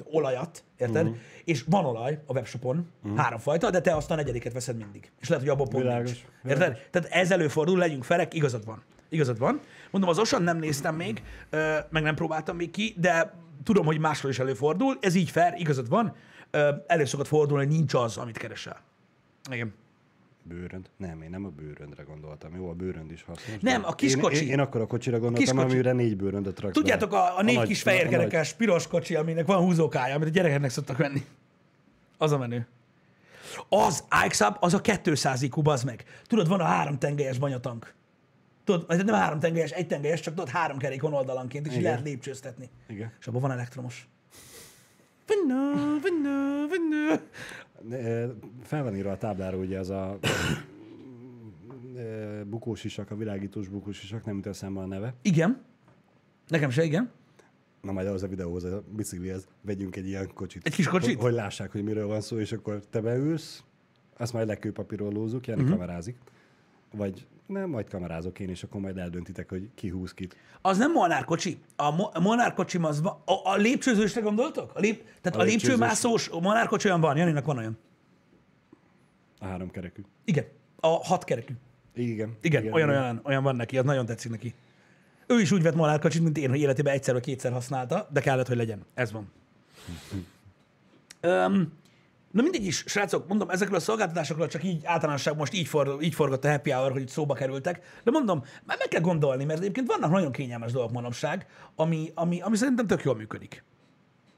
olajat, érted? És van olaj a webshopon, 3 fajta, de te azt a 4-et veszed mindig. És lehet, hogy abban pont nincs. Érted? Tehát ez előfordul, legyünk ferek, igazad van. Igazad van. Mondom, az osan nem néztem még, meg nem próbáltam még ki, de tudom, hogy máshol is előfordul. Ez így fair, igazad van. Elő szokott fordulni, hogy nincs az, amit keresel. Igen. Bőrönd? Nem, én nem a bőröndre gondoltam. Jó, a bőrönd is hasznos. Nem, a kiskocsi. Én akkor a kocsira gondoltam, amire 4 bőröndöt raksz. Tudjátok, a 4 kis fehérkerekes piros kocsi, aminek van húzókája, amit a gyerekeknek szoktak venni. Az a menő. Az iXub, az a 200 IQ, bazd meg. Tudod, van a 3 tengelyes banyatank. Tudod, nem 3 tengelyes, 1 tengelyes, csak tudod 3 kerékon oldalanként, és így lehet lépcsőztetni. Igen. És abban van elektromos. Vinna. Fel van írva a táblára, ugye az a bukósisak, a világítós bukósisak, nem jut eszembe a neve. Igen. Nekem se, igen. Na majd ahhoz a videóhoz, a biciklihez vegyünk egy ilyen kocsit. Egy kis kocsit? Hogy lássák, hogy miről van szó, és akkor te beülsz, azt majd lekőpapírolózzuk, Jani kamerázik. Vagy nem, majd kamerázok én, és akkor majd eldöntitek, hogy ki húz kit. Az nem Molnár kocsi. A Molnár kocsim az van. A lépcsőzősre gondoltok? Tehát a lépcsőmászós Molnár kocsi olyan van. Janinak van olyan. A 3 kerekű. Igen. A 6 kerekű. Igen. Olyan van neki. Az nagyon tetszik neki. Ő is úgy vett Molnár kocsit, mint én, hogy életében 1-2-szer használta, de kellett, hogy legyen. Ez van. Na mindegy is, srácok, mondom, ezekről a szolgáltatásokról csak így általánosság most így forgott a happy hour, hogy itt szóba kerültek, de mondom, már meg kell gondolni, mert egyébként vannak nagyon kényelmes dolgok manapság, ami szerintem tök jól működik.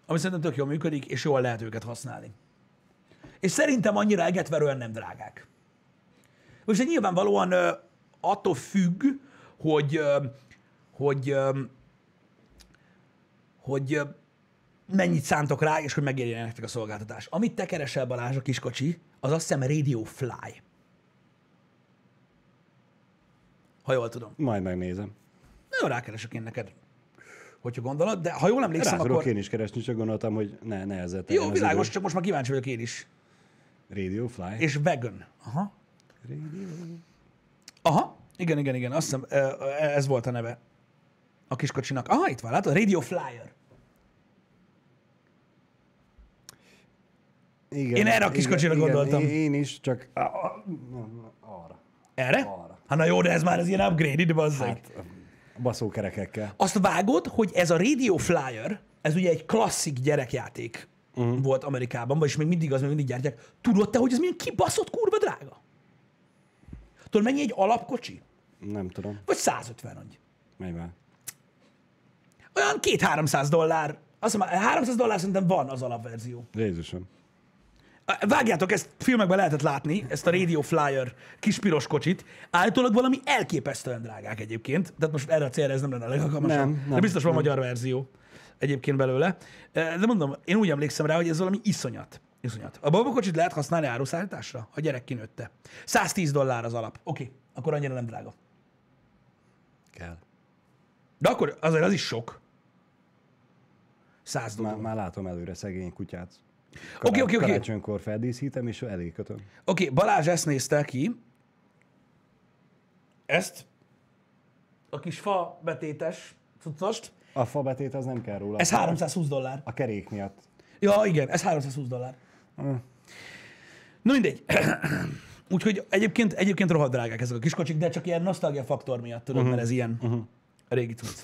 Ami szerintem tök jól működik, és jól lehet őket használni. És szerintem annyira egetverően nem drágák. Most nyilvánvalóan attól függ, hogy mennyit szántok rá, és hogy megérjen nektek a szolgáltatás. Amit te keresel, Balázs, a kiskocsi, az azt hiszem Radio Fly. Ha jól tudom. Majd megnézem. Nagyon rákeresek én neked, hogyha gondolod, de ha jól emlékszem, akkor... Rá tudok én is keresni, csak gondoltam, hogy nehezett. Jó, világos, csak most már kíváncsi vagyok én is. Radio Fly. És Vegan. Aha. Radio. Aha, igen, azt hiszem, ez volt a neve a kiskocsinak. Aha, itt van, látod? Radio Flyer. Igen, én erre a kiskocsinak gondoltam. Én is, csak arra. Erre? Arra. Hát na jó, de ez már az ilyen upgrade-id, bazzeg. Hát, baszókerekekkel. Azt vágod, hogy ez a Radio Flyer, ez ugye egy klasszik gyerekjáték volt Amerikában, vagyis még mindig az, még mindig gyártják. Tudod te, hogy ez milyen kibaszott kurva drága? Tudod, mennyi egy alapkocsi? Nem tudom. Vagy 150 annyi. Mennyivel? Olyan $200-300. Azt mondom, $300 szerintem van az alapverzió. Jézusom. Vágjátok, ezt filmekben lehetett látni, ezt a Radio Flyer kis piros kocsit. Állítólag valami elképesztően drágák egyébként. Tehát most erre a célra ez nem lenne a legalkalmasabb. De biztos van magyar verzió egyébként belőle. De mondom, én úgy emlékszem rá, hogy ez valami iszonyat. A babakocsit lehet használni áruszállításra? A gyerek kinőtte. $110 az alap. Oké, akkor annyira nem drága. Kell. De akkor azért az is sok. $100. Már látom előre szegény kutyát. Oké. Karácsonykor feldíszítem, és elé kötöm. Oké, Balázs ezt nézte ki. Ezt. A kis fa betétes cuccost. A fa betét az nem kell róla. Ez $320. A kerék miatt. Ja, igen, ez $320. Na mindegy. Úgyhogy egyébként rohadt drágák ezek a kiskocsik, de csak ilyen nosztalgia faktor miatt, tudod, mert ez ilyen régi cucc.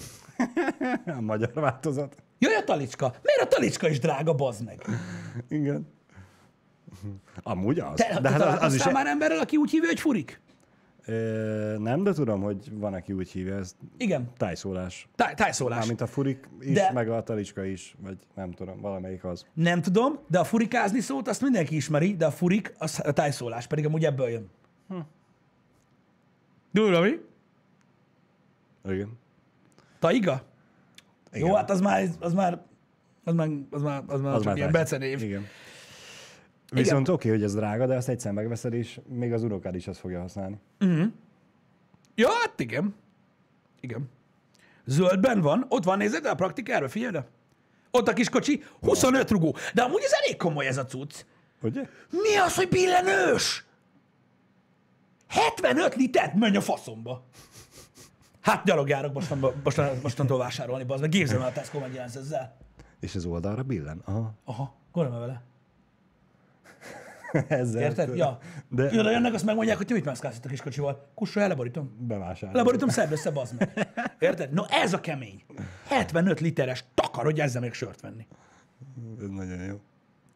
A magyar változat. Jaj, a talicska. Miért a talicska is drága, bazd meg? Igen. Amúgy az. De hát az is már emberrel, aki úgy hívja, hogy furik? Nem, de tudom, hogy van, aki úgy hívja ezt. Igen. Tájszólás. Tájszólás. Mármint a furik is, de... meg a talicska is, vagy nem tudom, valamelyik az. Nem tudom, de a furikázni szót azt mindenki ismeri, de a furik, az a tájszólás, pedig amúgy ebből jön. Durva, mi? Igen. Taiga? Igen. Jó, hát az már csak ilyen becenév. Igen. Viszont oké, hogy ez drága, de azt egyszer megveszed, és még az unokád is azt fogja használni. Ja, hát igen. Igen. Zöldben van, ott van, nézed a praktikára, figyelj oda. Ott a kis kocsi, 25 rugó. De amúgy ez elég komoly ez a cucc. Ugye? Mi az, hogy billenős? 75 litert menj a faszomba. Hát gyalog járok mostantól vásárolni, bazd meg. Képzelj már a Tesco meg jelensz ezzel. És az oldalra billen? Aha, gondolom vele. Ezzel. Érted? Ja. De... Jön, jönnek, azt megmondják, hogy te mit mászkálsz itt a kiskocsival. Kussolj el, leborítom. Bevásárolom. Leborítom, szedd össze, bazd meg. Érted? No ez a kemény. 75 literes takar, hogy ezzel még sört venni. Ez nagyon jó.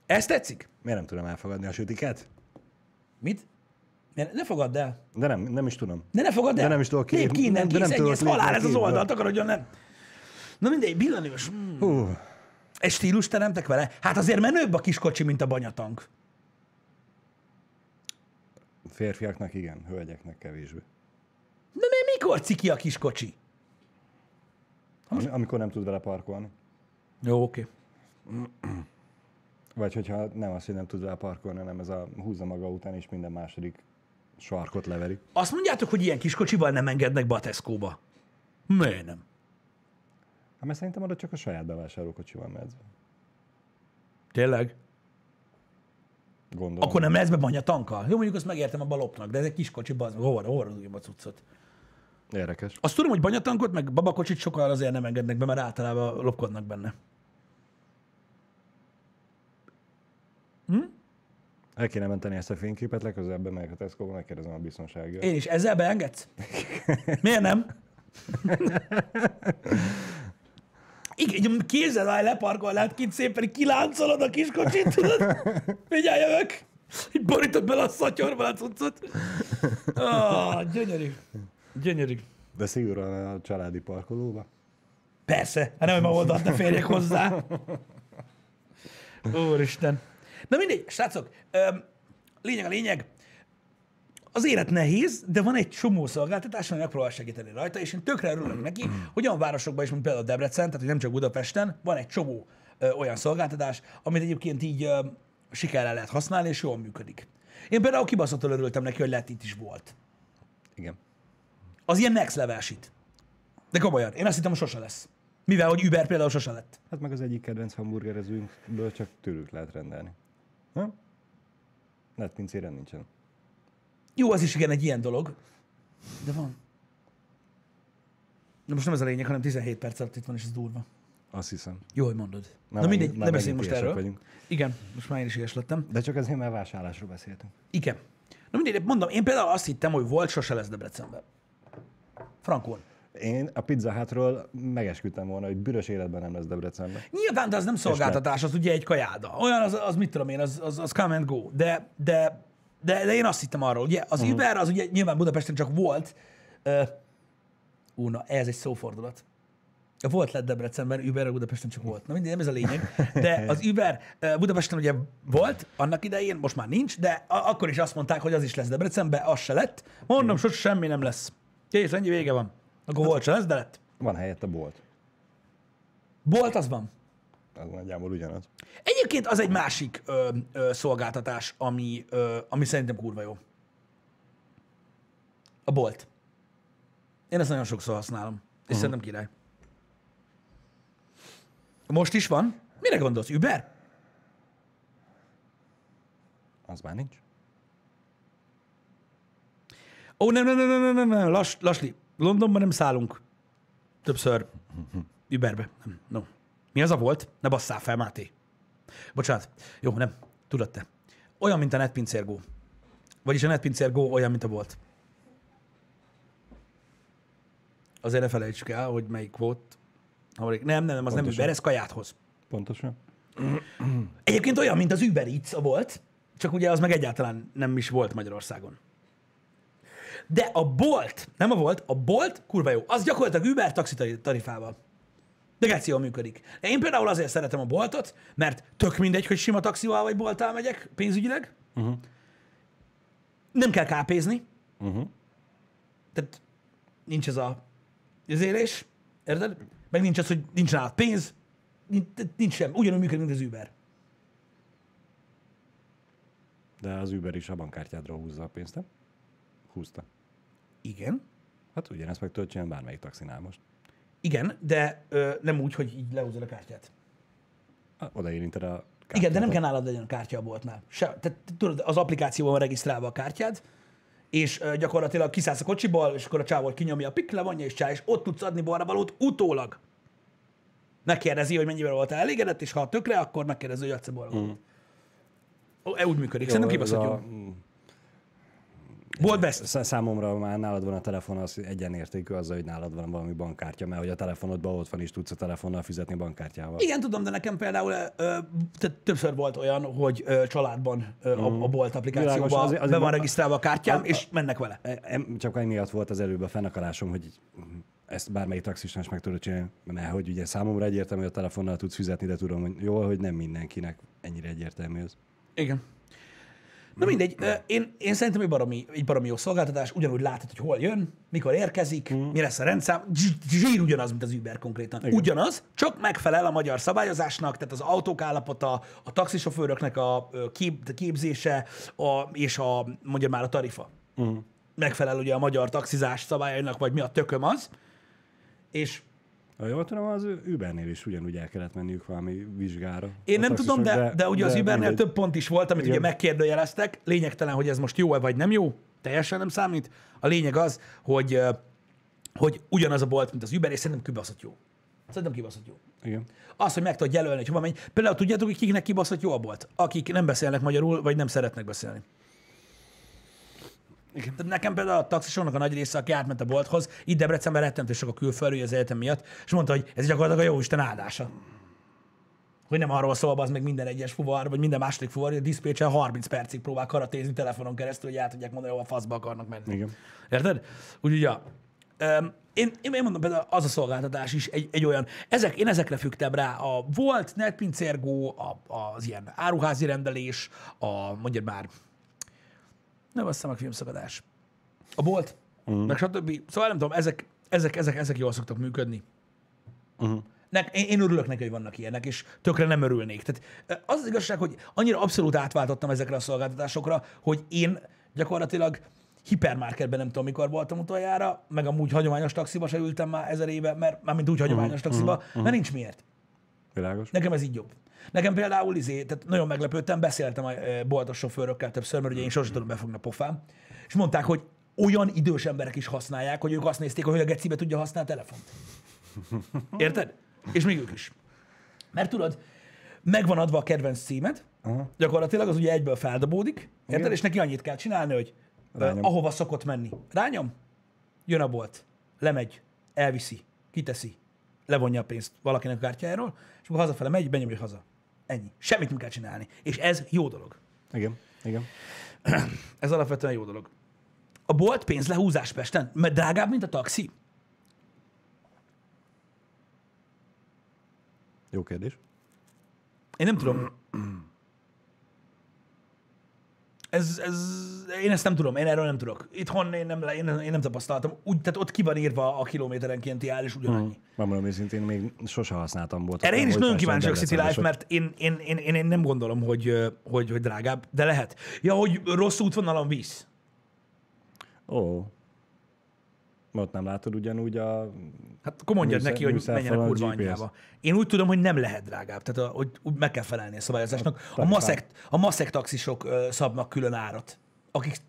Ez tetszik? Miért nem tudom elfogadni a sütiket? Mit? Ne fogadd el. De nem is tudom. De ne fogadd el. De nem is tudok ki. Lép ki innen, kész, ennyi, ez halál, ez az oldalt, akarodjon, nem. Na mindegy, billenős. Egy stílus teremtek vele? Hát azért menőbb a kiskocsi, mint a banyatank. Férfiaknak igen, hölgyeknek kevésbé. De mikor ciki a kiskocsi? Amikor nem tud vele parkolni. Jó, oké. Vagy hogyha nem az, hogy nem tud vele parkolni, hanem ez a húzza maga után, és minden második sarkot leveri. Azt mondjátok, hogy ilyen kiskocsival nem engednek be a Tesco-ba. Miért nem? Hát mert szerintem oda csak a saját bevásárlókocsi van medzve. Tényleg? Gondolom. Akkor nem lesz be banyatankkal? Jó, mondjuk azt megértem, abban lopnak, de ez egy kiskocsi, bazd meg, hova rúgjam a cuccot. Érdekes. Azt tudom, hogy banyatankot, meg babakocsit sokan azért nem engednek be, mert általában lopkodnak benne. El kéne menteni ezt a fényképet, legközelebb bemegyek a Tesco-ba, megkérdezem a biztonságért. Én is. Ezzel beengedsz? Miért nem? Igen, kézzel állj, leparkol, lehet kint szépen, kiláncolod a kiskocsit, tudod? Mindjárt jövök, így borítod bele a szatyorban a cuccot. Gyönyörű. Gyönyörű. De szigorúan a családi parkolóba? Persze, hát nem, hogy ma oldalt ne férjek hozzá. Úristen. Na mindegy, srácok, lényeg a lényeg, az élet nehéz, de van egy csomó szolgáltatás, ami megpróbál segíteni rajta, és én tökre örülök neki, hogy olyan városokban is, mint például Debrecen, tehát hogy nem csak Budapesten, van egy csomó olyan szolgáltatás, amit egyébként így sikerrel lehet használni, és jól működik. Én például kibaszottul örültem neki, hogy lett itt is volt. Igen. Az ilyen next level shit. De komolyan, én azt hittem, hogy sose lesz. Mivel, hogy Uber például sose lett. Hát meg az egyik kedvenc hamburgerezőnkből csak tőlük lehet rendelni. Ha? Lehet pincéren nincsen. Jó, az is igen egy ilyen dolog, de van. De most nem ez a lényeg, hanem 17 perc alatt itt van, és ez durva. Azt hiszem. Jó, hogy mondod. Na mindegy, ne beszéljünk most erről. Vagyunk. Igen, most már én is ilyes lettem. De csak azért már vásárlásról beszéltünk. Igen. Na mindegy, mondom, én például azt hittem, hogy volt, sose lesz Debrecenben. Frankon. Én a Pizza Hutról megesküdtem volna, hogy büdös életben nem lesz Debrecenben. Nyilván, de az nem szolgáltatás, az ugye egy kajáda. Olyan, az mit tudom én, az come and go. De én azt hittem arról, ugye az Uber, az ugye nyilván Budapesten csak volt. Na, ez egy szófordulat. Volt lett Debrecenben, Uber Budapesten csak volt. Na mindegy, nem ez a lényeg. De az Uber Budapesten ugye volt annak idején, most már nincs, de akkor is azt mondták, hogy az is lesz Debrecenben, az se lett. Mondom, sose semmi nem lesz. Kész, ennyi, vége van. Akkor volt se lesz, de lett. Van helyette bolt. Bolt az van. Az nagyjából ugyanaz. Egyébként az egy másik szolgáltatás, ami szerintem kurva jó. A bolt. Én ezt nagyon sokszor használom, és szerintem király. Most is van. Mire gondolsz? Uber? Az már nincs. Ó, nem. Lassli. Londonban nem szállunk. Többször Uberbe. Nem. No. Mi az a volt? Ne basszál fel, Máté. Bocsánat. Jó, nem. Tudod te. Olyan, mint a NetPincérgó. Vagyis a NetPincérgó olyan, mint a volt. Azért ne felejtsük el, hogy melyik volt. Nem, az pontosan. Nem Uber, ez kaját hoz. Pontosan. Egyébként olyan, mint az Uber Eats volt, csak ugye az meg egyáltalán nem is volt Magyarországon. De a Bolt, a Bolt kurva jó. Az gyakorlatilag Uber taxi tarifával. De gáció működik. Én például azért szeretem a Boltot, mert tök mindegy, hogy sima taxival vagy Bolttal megyek pénzügyileg. Nem kell kápézni. Tehát nincs ez az élés. Érted? Meg nincs az, hogy nincs nálad pénz, nincs sem. Ugyanúgy működik, mint az Uber. De az Uber is a bankkártyádról húzza a pénzt, nem? Húzta. Igen. Hát ugyanezt meg tudod csinálni bármelyik taxinál most. Igen, de nem úgy, hogy így lehúzod a kártyát. Odaérinted a kártyát. Igen, de nem kell nálad legyen a kártya a boltnál. Tehát tudod, az applikációban regisztrálva a kártyád, és gyakorlatilag kiszállsz a kocsiból, és akkor a csávol kinyomja a pikk, levonja és csinálja, és ott tudsz adni borravalót utólag. Megkérdezi, hogy mennyivel voltál elégedett, és ha a tökre, akkor megkérdezi, hogy adsz a borravalót. Úgy működik. Jó, szerintem kibaszott jó. Bolt best. Számomra már nálad van a telefon, az egyenértékű azzal, hogy nálad van valami bankkártya, mert hogy a telefonodban ott van, és tudsz a telefonnal fizetni bankkártyával. Igen, tudom, de nekem például többször volt olyan, hogy családban a Bolt applikációban be van regisztrálva a kártyám, és mennek vele. Csak emiatt volt az előbb a fennakarásom, hogy ezt bármelyik taxisnál is meg tudod csinálni, mert hogy ugye számomra egyértelmű, hogy a telefonnal tudsz fizetni, de tudom, hogy jól, hogy nem mindenkinek ennyire egyértelmű ez. Igen. Na mindegy, én szerintem egy baromi jó szolgáltatás, ugyanúgy látod, hogy hol jön, mikor érkezik, mi lesz a rendszám, zsír ugyanaz, mint az Uber konkrétan. Igen. Ugyanaz, csak megfelel a magyar szabályozásnak, tehát az autók állapota, a taxisofőröknek a képzése, és mondja már a tarifa. Megfelel ugye a magyar taxizás szabályainak, vagy mi a tököm az, és... Jól tudom, az Ubernél is ugyanúgy el kellett menniük valami vizsgára. Én nem tudom, de ugye az Ubernél mindegy. Több pont is volt, amit ugye megkérdőjeleztek. Lényegtelen, hogy ez most jó-e vagy nem jó, teljesen nem számít. A lényeg az, hogy ugyanaz a bolt, mint az Uber, és szerintem kibaszott jó. Igen. Az, hogy meg tudod jelölni, hogy hova menj. Például tudjátok, hogy kiknek kibaszott jó a bolt? Akik nem beszélnek magyarul, vagy nem szeretnek beszélni. Igen. Nekem például a taxisoknak a nagy része, aki átment a bolthoz, itt Debrecenben rettentő sok a külföldről az egyetem miatt, és mondta, hogy ez gyakorlatilag a jóisten áldása. Hogy nem arról szól, az meg minden egyes fuvar, vagy minden második fuvar, hogy a diszpécsen 30 percig próbál karatézni telefonon keresztül, hogy el tudják mondani, hova a faszba akarnak menni. Igen. Érted? Úgyhogy ja. Én mondom, például az a szolgáltatás is egy olyan. Én ezekre fügtem rá. A Volt, NetPincérgó, az ilyen áruházi rendelés, mondjad már, nem azt hiszem, a filmszakadás. A Bolt, meg stb. Szóval nem tudom, ezek jól szoktak működni. Én örülök neki, hogy vannak ilyenek, és tökre nem örülnék. Tehát az az igazság, hogy annyira abszolút átváltottam ezekre a szolgáltatásokra, hogy én gyakorlatilag hipermarketben nem tudom, mikor voltam utoljára, meg amúgy hagyományos taxiba se ültem már 1000 éve, mert mármint úgy hagyományos taxiba, mert nincs miért. Világos. Nekem ez így jobb. Nekem például tehát nagyon meglepődtem, beszéltem a boltos sofőrökkel többször, mert ugye én sosem tudom befogni a pofám, és mondták, hogy olyan idős emberek is használják, hogy ők azt nézték, hogy a gecibe tudja használni a telefont. Érted? És még ők is. Mert tudod, megvan adva a kedvenc címed, gyakorlatilag az ugye egyből feldobódik, érted? És neki annyit kell csinálni, hogy ahova szokott menni. Rányom, jön a bolt, lemegy, elviszi, kiteszi, levonja a pénzt valakinek a kártyájáról, és akkor hazafele megy, benyomja haza. Ennyi. Semmit nem kell csinálni. És ez jó dolog. Igen, igen. Ez alapvetően jó dolog. A bolt pénz lehúzás Pesten, mert drágább, mint a taxi. Jó kérdés. Én nem tudom. Én ezt nem tudom, én erről nem tudok. Itthon én nem tapasztaltam. Úgy, tehát ott ki van írva a kilométerenkénti ár, és ugyanannyi. Megmondom őszintén, még sose használtam boltot. Erre én is nagyon kíváncsi a City Life, mert én nem gondolom, hogy drágább, de lehet. Ja, hogy rossz útvonalon visz. Ó. Ott nem látod ugyanúgy a... Hát akkor mondjad neki, hogy menjen a kurva anyjába. Én úgy tudom, hogy nem lehet drágább, tehát hogy meg kell felelni a szabályozásnak. A maszek taxisok szabnak külön árat.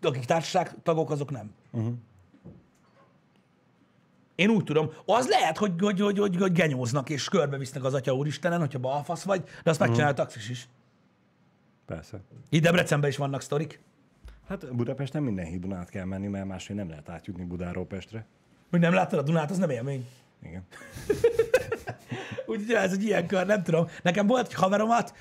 Akik társaságtagok, azok nem. Uh-huh. Én úgy tudom, az lehet, hogy genyóznak és körbevisznek az Atya Úristenen, hogyha balfasz vagy, de azt megcsinál a taxis is. Persze. Itt Debrecenben is vannak sztorik. Hát Budapesten minden hídon át kell menni, mert máshogy nem lehet átjutni Budáról Pestre. Hogy nem láttad a Dunát, az nem élmény. Igen. Úgyhogy ez egy ilyen kör, nem tudom. Nekem volt egy haveromat,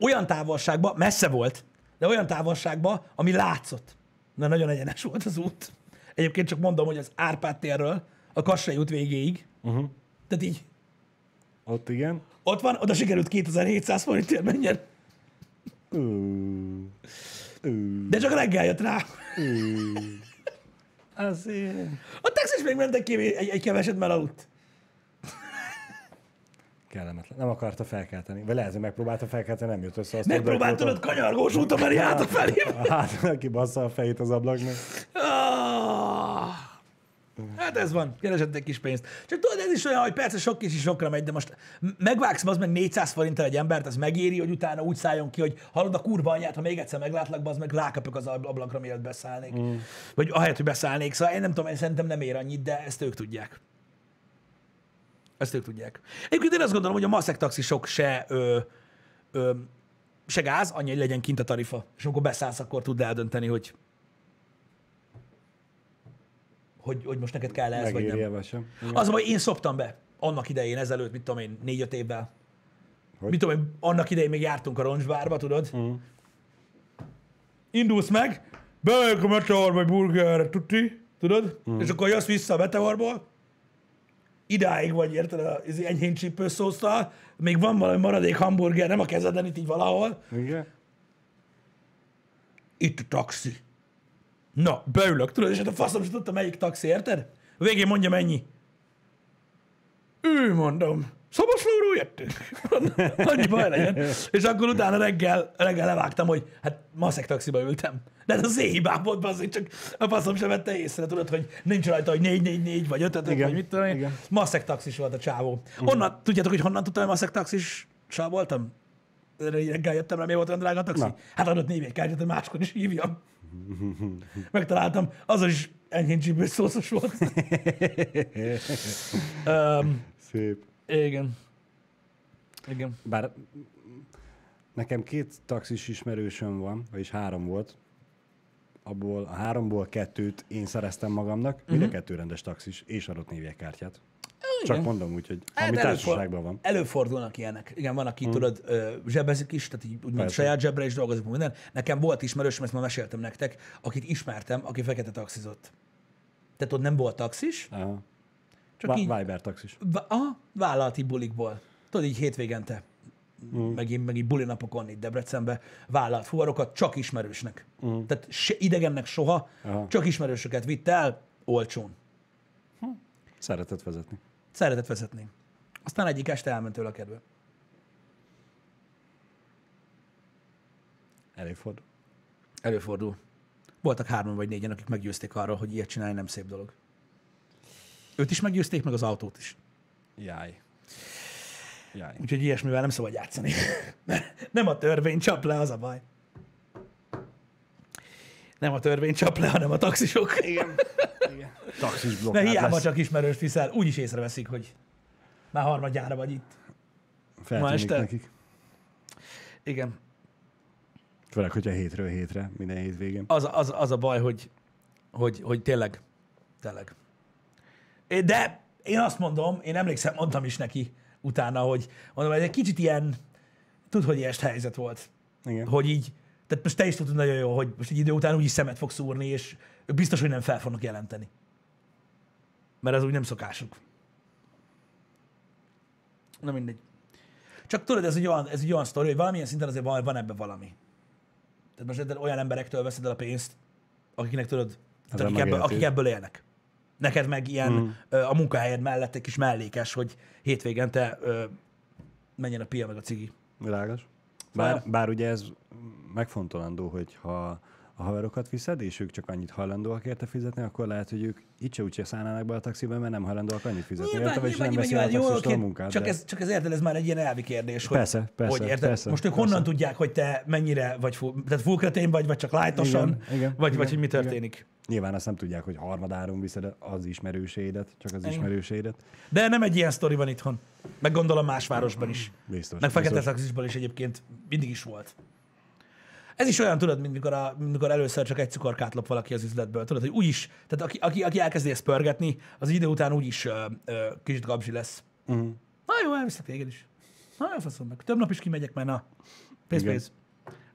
olyan távolságban, messze volt, de olyan távolságban, ami látszott. De nagyon egyenes volt az út. Egyébként csak mondom, hogy az Árpád térről a Kassai út végéig. Uh-huh. Tehát így. Ott igen. Ott van, oda sikerült 2700 forintért menjen. De csak reggel jött rá. Azért. A taxis még mentek ki egy keveset, mert aludt. Kellemetlen. Nem akarta felkelteni. Vagy lehet, hogy megpróbálta felkelteni, nem jött össze. Megpróbáltad ott kanyargós úton, mert hát a felé. Hát, ki bassza a fejét az ablaknak. Hát ez van. Keresett egy kis pénzt. Csak tudod, ez is olyan, hogy persze sok kis is sokra megy, de most megvágsz bazd meg 400 forinttal egy embert, az megéri, hogy utána úgy szálljon ki, hogy hallod a kurva anyját, ha még egyszer meglátlak, bazd meg ráköpök az ablakra, mielőtt beszállnék. Mm. Vagy ahelyett, hogy beszállnék. Szóval én nem tudom, én szerintem nem ér annyit, de ezt ők tudják. Ezt ők tudják. Egyébként én azt gondolom, hogy a maszek taxisok se gáz, annyi, hogy legyen kint a tarifa. És amikor beszállsz, akkor tud eldönteni, hogy most neked kell ez, vagy nem. Az, hogy én szoptam be annak idején, ezelőtt, mit tudom én, 4-5 évvel. Hogy? Mit tudom én, annak idején még jártunk a Roncsbárba, tudod? Mm. Indulsz meg, bejövök a Meteorba egy burgerre, tuti, tudod? Mm. És akkor jössz vissza a Meteorból, idáig vagy, érted, az enyhén csípőszószal, még van valami maradék hamburger, nem a kezeden, itt így valahol. Igen. Itt a taxi. Na, beülök, tudod, és hát a faszom sem tudta, melyik taxi, érted? A végén mondja, mennyi. Mondom, Szabadszlóról jöttünk. Annyi baj legyen. És akkor utána reggel levágtam, hogy hát maszek taxiba ültem. De ez az én hibám volt, azért csak a faszom sem vette észre, tudod, hogy nincs rajta, hogy 444 vagy 555, vagy mit tudom én. Maszek taxis volt a csávó. Onnan, tudjátok, hogy honnan tudtam, hogy maszek taxissal voltam? Reggel jöttem rá, miért volt olyan drága a taxi? Na. Hát adott névjegykártyát, hogy máskor is hívjam. Megtaláltam, azon is enyhén csípős szószos volt. Szép. Igen. Igen. Bár nekem 2 taxis ismerősöm van, vagyis 3 volt. Abból a 3-ból 2-t én szereztem magamnak, mind a 2 rendes taxis, és adott névjegykártyát. Csak mondom úgy, hogy hát ami társaságban van. Előfordulnak ilyenek. Igen, van, aki tudod, zsebezik is, tehát így úgymond saját zsebre is dolgozik minden. Nekem volt ismerősöm, ezt már meséltem nektek, akit ismertem, aki fekete taxizott. Tehát ott nem volt taxis. Aha. Csak Viber taxis. Aha, vállalati bulikból. Tudod, így hétvégente, meg így bulinapokon itt Debrecenbe vállalt fuvarokat, csak ismerősnek. Tehát idegennek soha, csak ismerősöket vitt el, olcsón. Szeretett vezetni. Szeretett vezetni. Aztán egyik este elment tőle a kedve. Előfordul. Előfordul. Voltak 3 vagy 4-en, akik meggyőzték arról, hogy ilyet csinálni nem szép dolog. Őt is meggyőzték, meg az autót is. Jaj. Jaj. Úgyhogy ilyesmivel nem szabad játszani. Nem a törvény csap le, az a baj. Nem a törvény csap le, hanem a taxisok. Igen. Taxis blokkát lesz. De hiába csak ismerőst viszel, úgyis észreveszik, hogy már harmadjára vagy itt. Feltűnik nekik. Igen. Főleg, hogyha hétről hétre, minden hétvégén. Az a baj, hogy tényleg De én azt mondom, én emlékszem, mondtam is neki utána, hogy mondom, ez egy kicsit ilyen, hogy ilyes helyzet volt. Igen. Hogy így, tehát most te is tudod nagyon jól, hogy most egy idő után úgyis szemet fogsz szúrni, és ők biztos, hogy nem fel fognak jelenteni. Mert az úgy nem szokásuk. Na mindegy. Csak tudod, ez egy olyan sztori, hogy valamilyen szinten azért van ebben valami. Tehát most olyan emberektől veszed el a pénzt, akiknek tudod, akik ebből élnek. Neked meg ilyen a munkahelyed mellett egy kis mellékes, hogy hétvégente menjen a pia meg a cigi. Világos. Bár ugye ez megfontolandó, hogy ha a haverokat viszed, és ők csak annyit hajlandóak érte fizetni, akkor lehet, hogy ők itt se úgyse szállnának be a taxiben, mert nem hajlandóak annyit fizetni. Nyilván, érte, nyilván, és nem nyilván, jó, a munkát, csak ez érted, ez már egy ilyen elvi kérdés, persze, hogy, persze, hogy érted, persze, most ők honnan tudják, hogy te mennyire vagy, tehát full kretén vagy csak lightosan, vagy hogy mi történik. Igen. Nyilván azt nem tudják, hogy harmadáron viszed az ismerősédet, csak az ismerősédet. De nem egy ilyen sztori van itthon. Meg gondolom más városban is. Biztos. Meg fekete taxisban is egyébként mindig is volt. Ez is olyan, tudod, mint mikor először csak egy cukorkát lop valaki az üzletből. Tudod, hogy úgyis, tehát aki elkezdi ezt pörgetni, az idő után úgyis kicsit gabzsi lesz. Na jó, elviszlek téged is. Na jó, faszom meg. Több nap is kimegyek, mert na, pénz.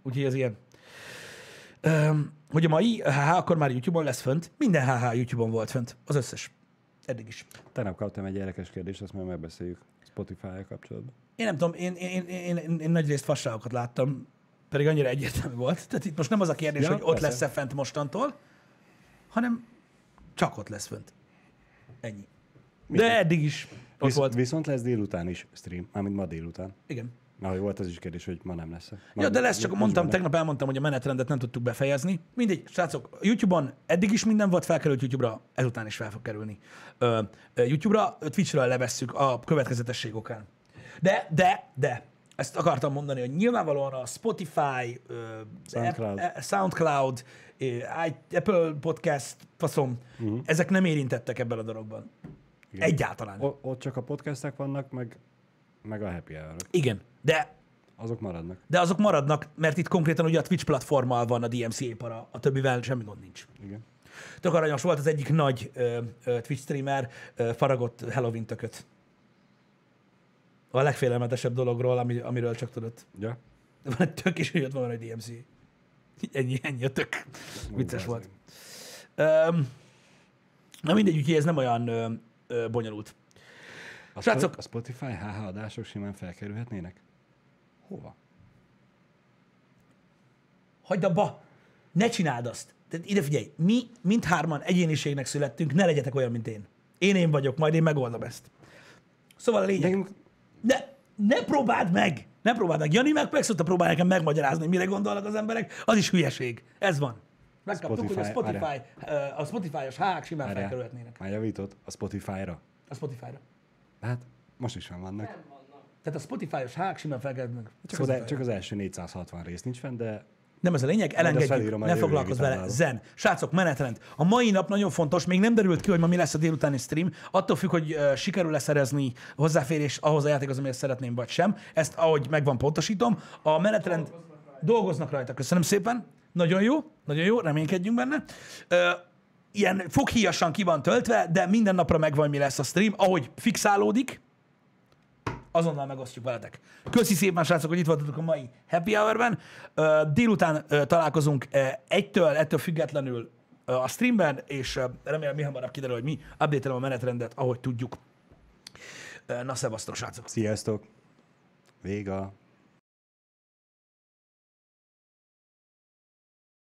Úgyhogy ez ilyen. Hogy a mai HH akkor már YouTube-on lesz fönt. Minden HH YouTube-on volt fönt. Az összes. Eddig is. Tegnap kaptam egy érdekes kérdést, azt majd megbeszéljük Spotify-jal kapcsolatban. Én nem tudom, én nagyrészt fasságokat láttam, pedig annyira egyértelmű volt. Tehát itt most nem az a kérdés, hogy ott lesz-e fent mostantól, hanem csak ott lesz fönt. Ennyi. De eddig is ott volt. Viszont lesz délután is stream, mármint ma délután. Igen. Ahogy volt az is kérdés, hogy ma nem lesz. Ja, de lesz, csak mondtam, tegnap elmondtam, hogy a menetrendet nem tudtuk befejezni. Mindegy, srácok, YouTube-on eddig is minden volt, felkerült YouTube-ra, ezután is fel fog kerülni YouTube-ra, Twitch-ről levesszük a következetesség okán. De, ezt akartam mondani, hogy nyilvánvalóan a Spotify, SoundCloud, Apple Podcast, faszom, ezek nem érintettek ebben a dologban. Igen. Egyáltalán. Ott csak a podcastek vannak, meg a happy hour-ok. Igen, de... Azok maradnak. De azok maradnak, mert itt konkrétan ugye a Twitch platformmal van a DMCA para, a többivel semmi gond nincs. Igen. Tök aranyos volt az egyik nagy Twitch streamer, faragott Halloween tököt. A legfélelmetesebb dologról, amiről csak tudott. Ja. De van egy tök, és jött van egy DMCA. Ennyi a tök. Vicces volt. Na mindegy, úgyhogy ez nem olyan bonyolult. A Spotify HH adások simán felkerülhetnének? Hova? Hagyd abba! Ne csináld azt! Tehát ide figyelj, mi mindhárman egyéniségnek születtünk, ne legyetek olyan, mint én. Én vagyok, majd én megoldom ezt. Szóval a lényeg... Ne próbáld meg! Ne próbáld meg! Jani meg szokta próbálni nekem megmagyarázni, mire gondolnak az emberek, az is hülyeség. Ez van. Megkaptuk, hogy a Spotify-os HH-k simán felkerülhetnének. Már javított a Spotify-ra. A Spotify-ra. Hát, most is van vannak. Nem vannak. Tehát a Spotify-os hák simán felkerülnek. Csak az első 460 rész nincs fenn, de... Nem ez a lényeg, elengedjük, ne foglalkozz vele. Zen. Srácok, menetrend. A mai nap nagyon fontos, még nem derült ki, hogy ma mi lesz a délutáni stream. Attól függ, hogy sikerül leszerezni hozzáférés ahhoz a játékhoz, amiért szeretném, vagy sem. Ezt, ahogy megvan, pontosítom. A menetrend... Dolgoznak rajta. Köszönöm szépen. Nagyon jó, reménykedjünk benne. Ilyen foghíjasan ki van töltve, de minden napra megvan, mi lesz a stream. Ahogy fixálódik, azonnal megosztjuk veletek. Köszi szépen, srácok, hogy itt voltatok a mai Happy Hour-ben. Délután találkozunk ettől függetlenül a streamben, és remélem, mi hamarabb kiderül, hogy mi update-elem a menetrendet, ahogy tudjuk. Na, szevasztok, srácok! Sziasztok! Véga!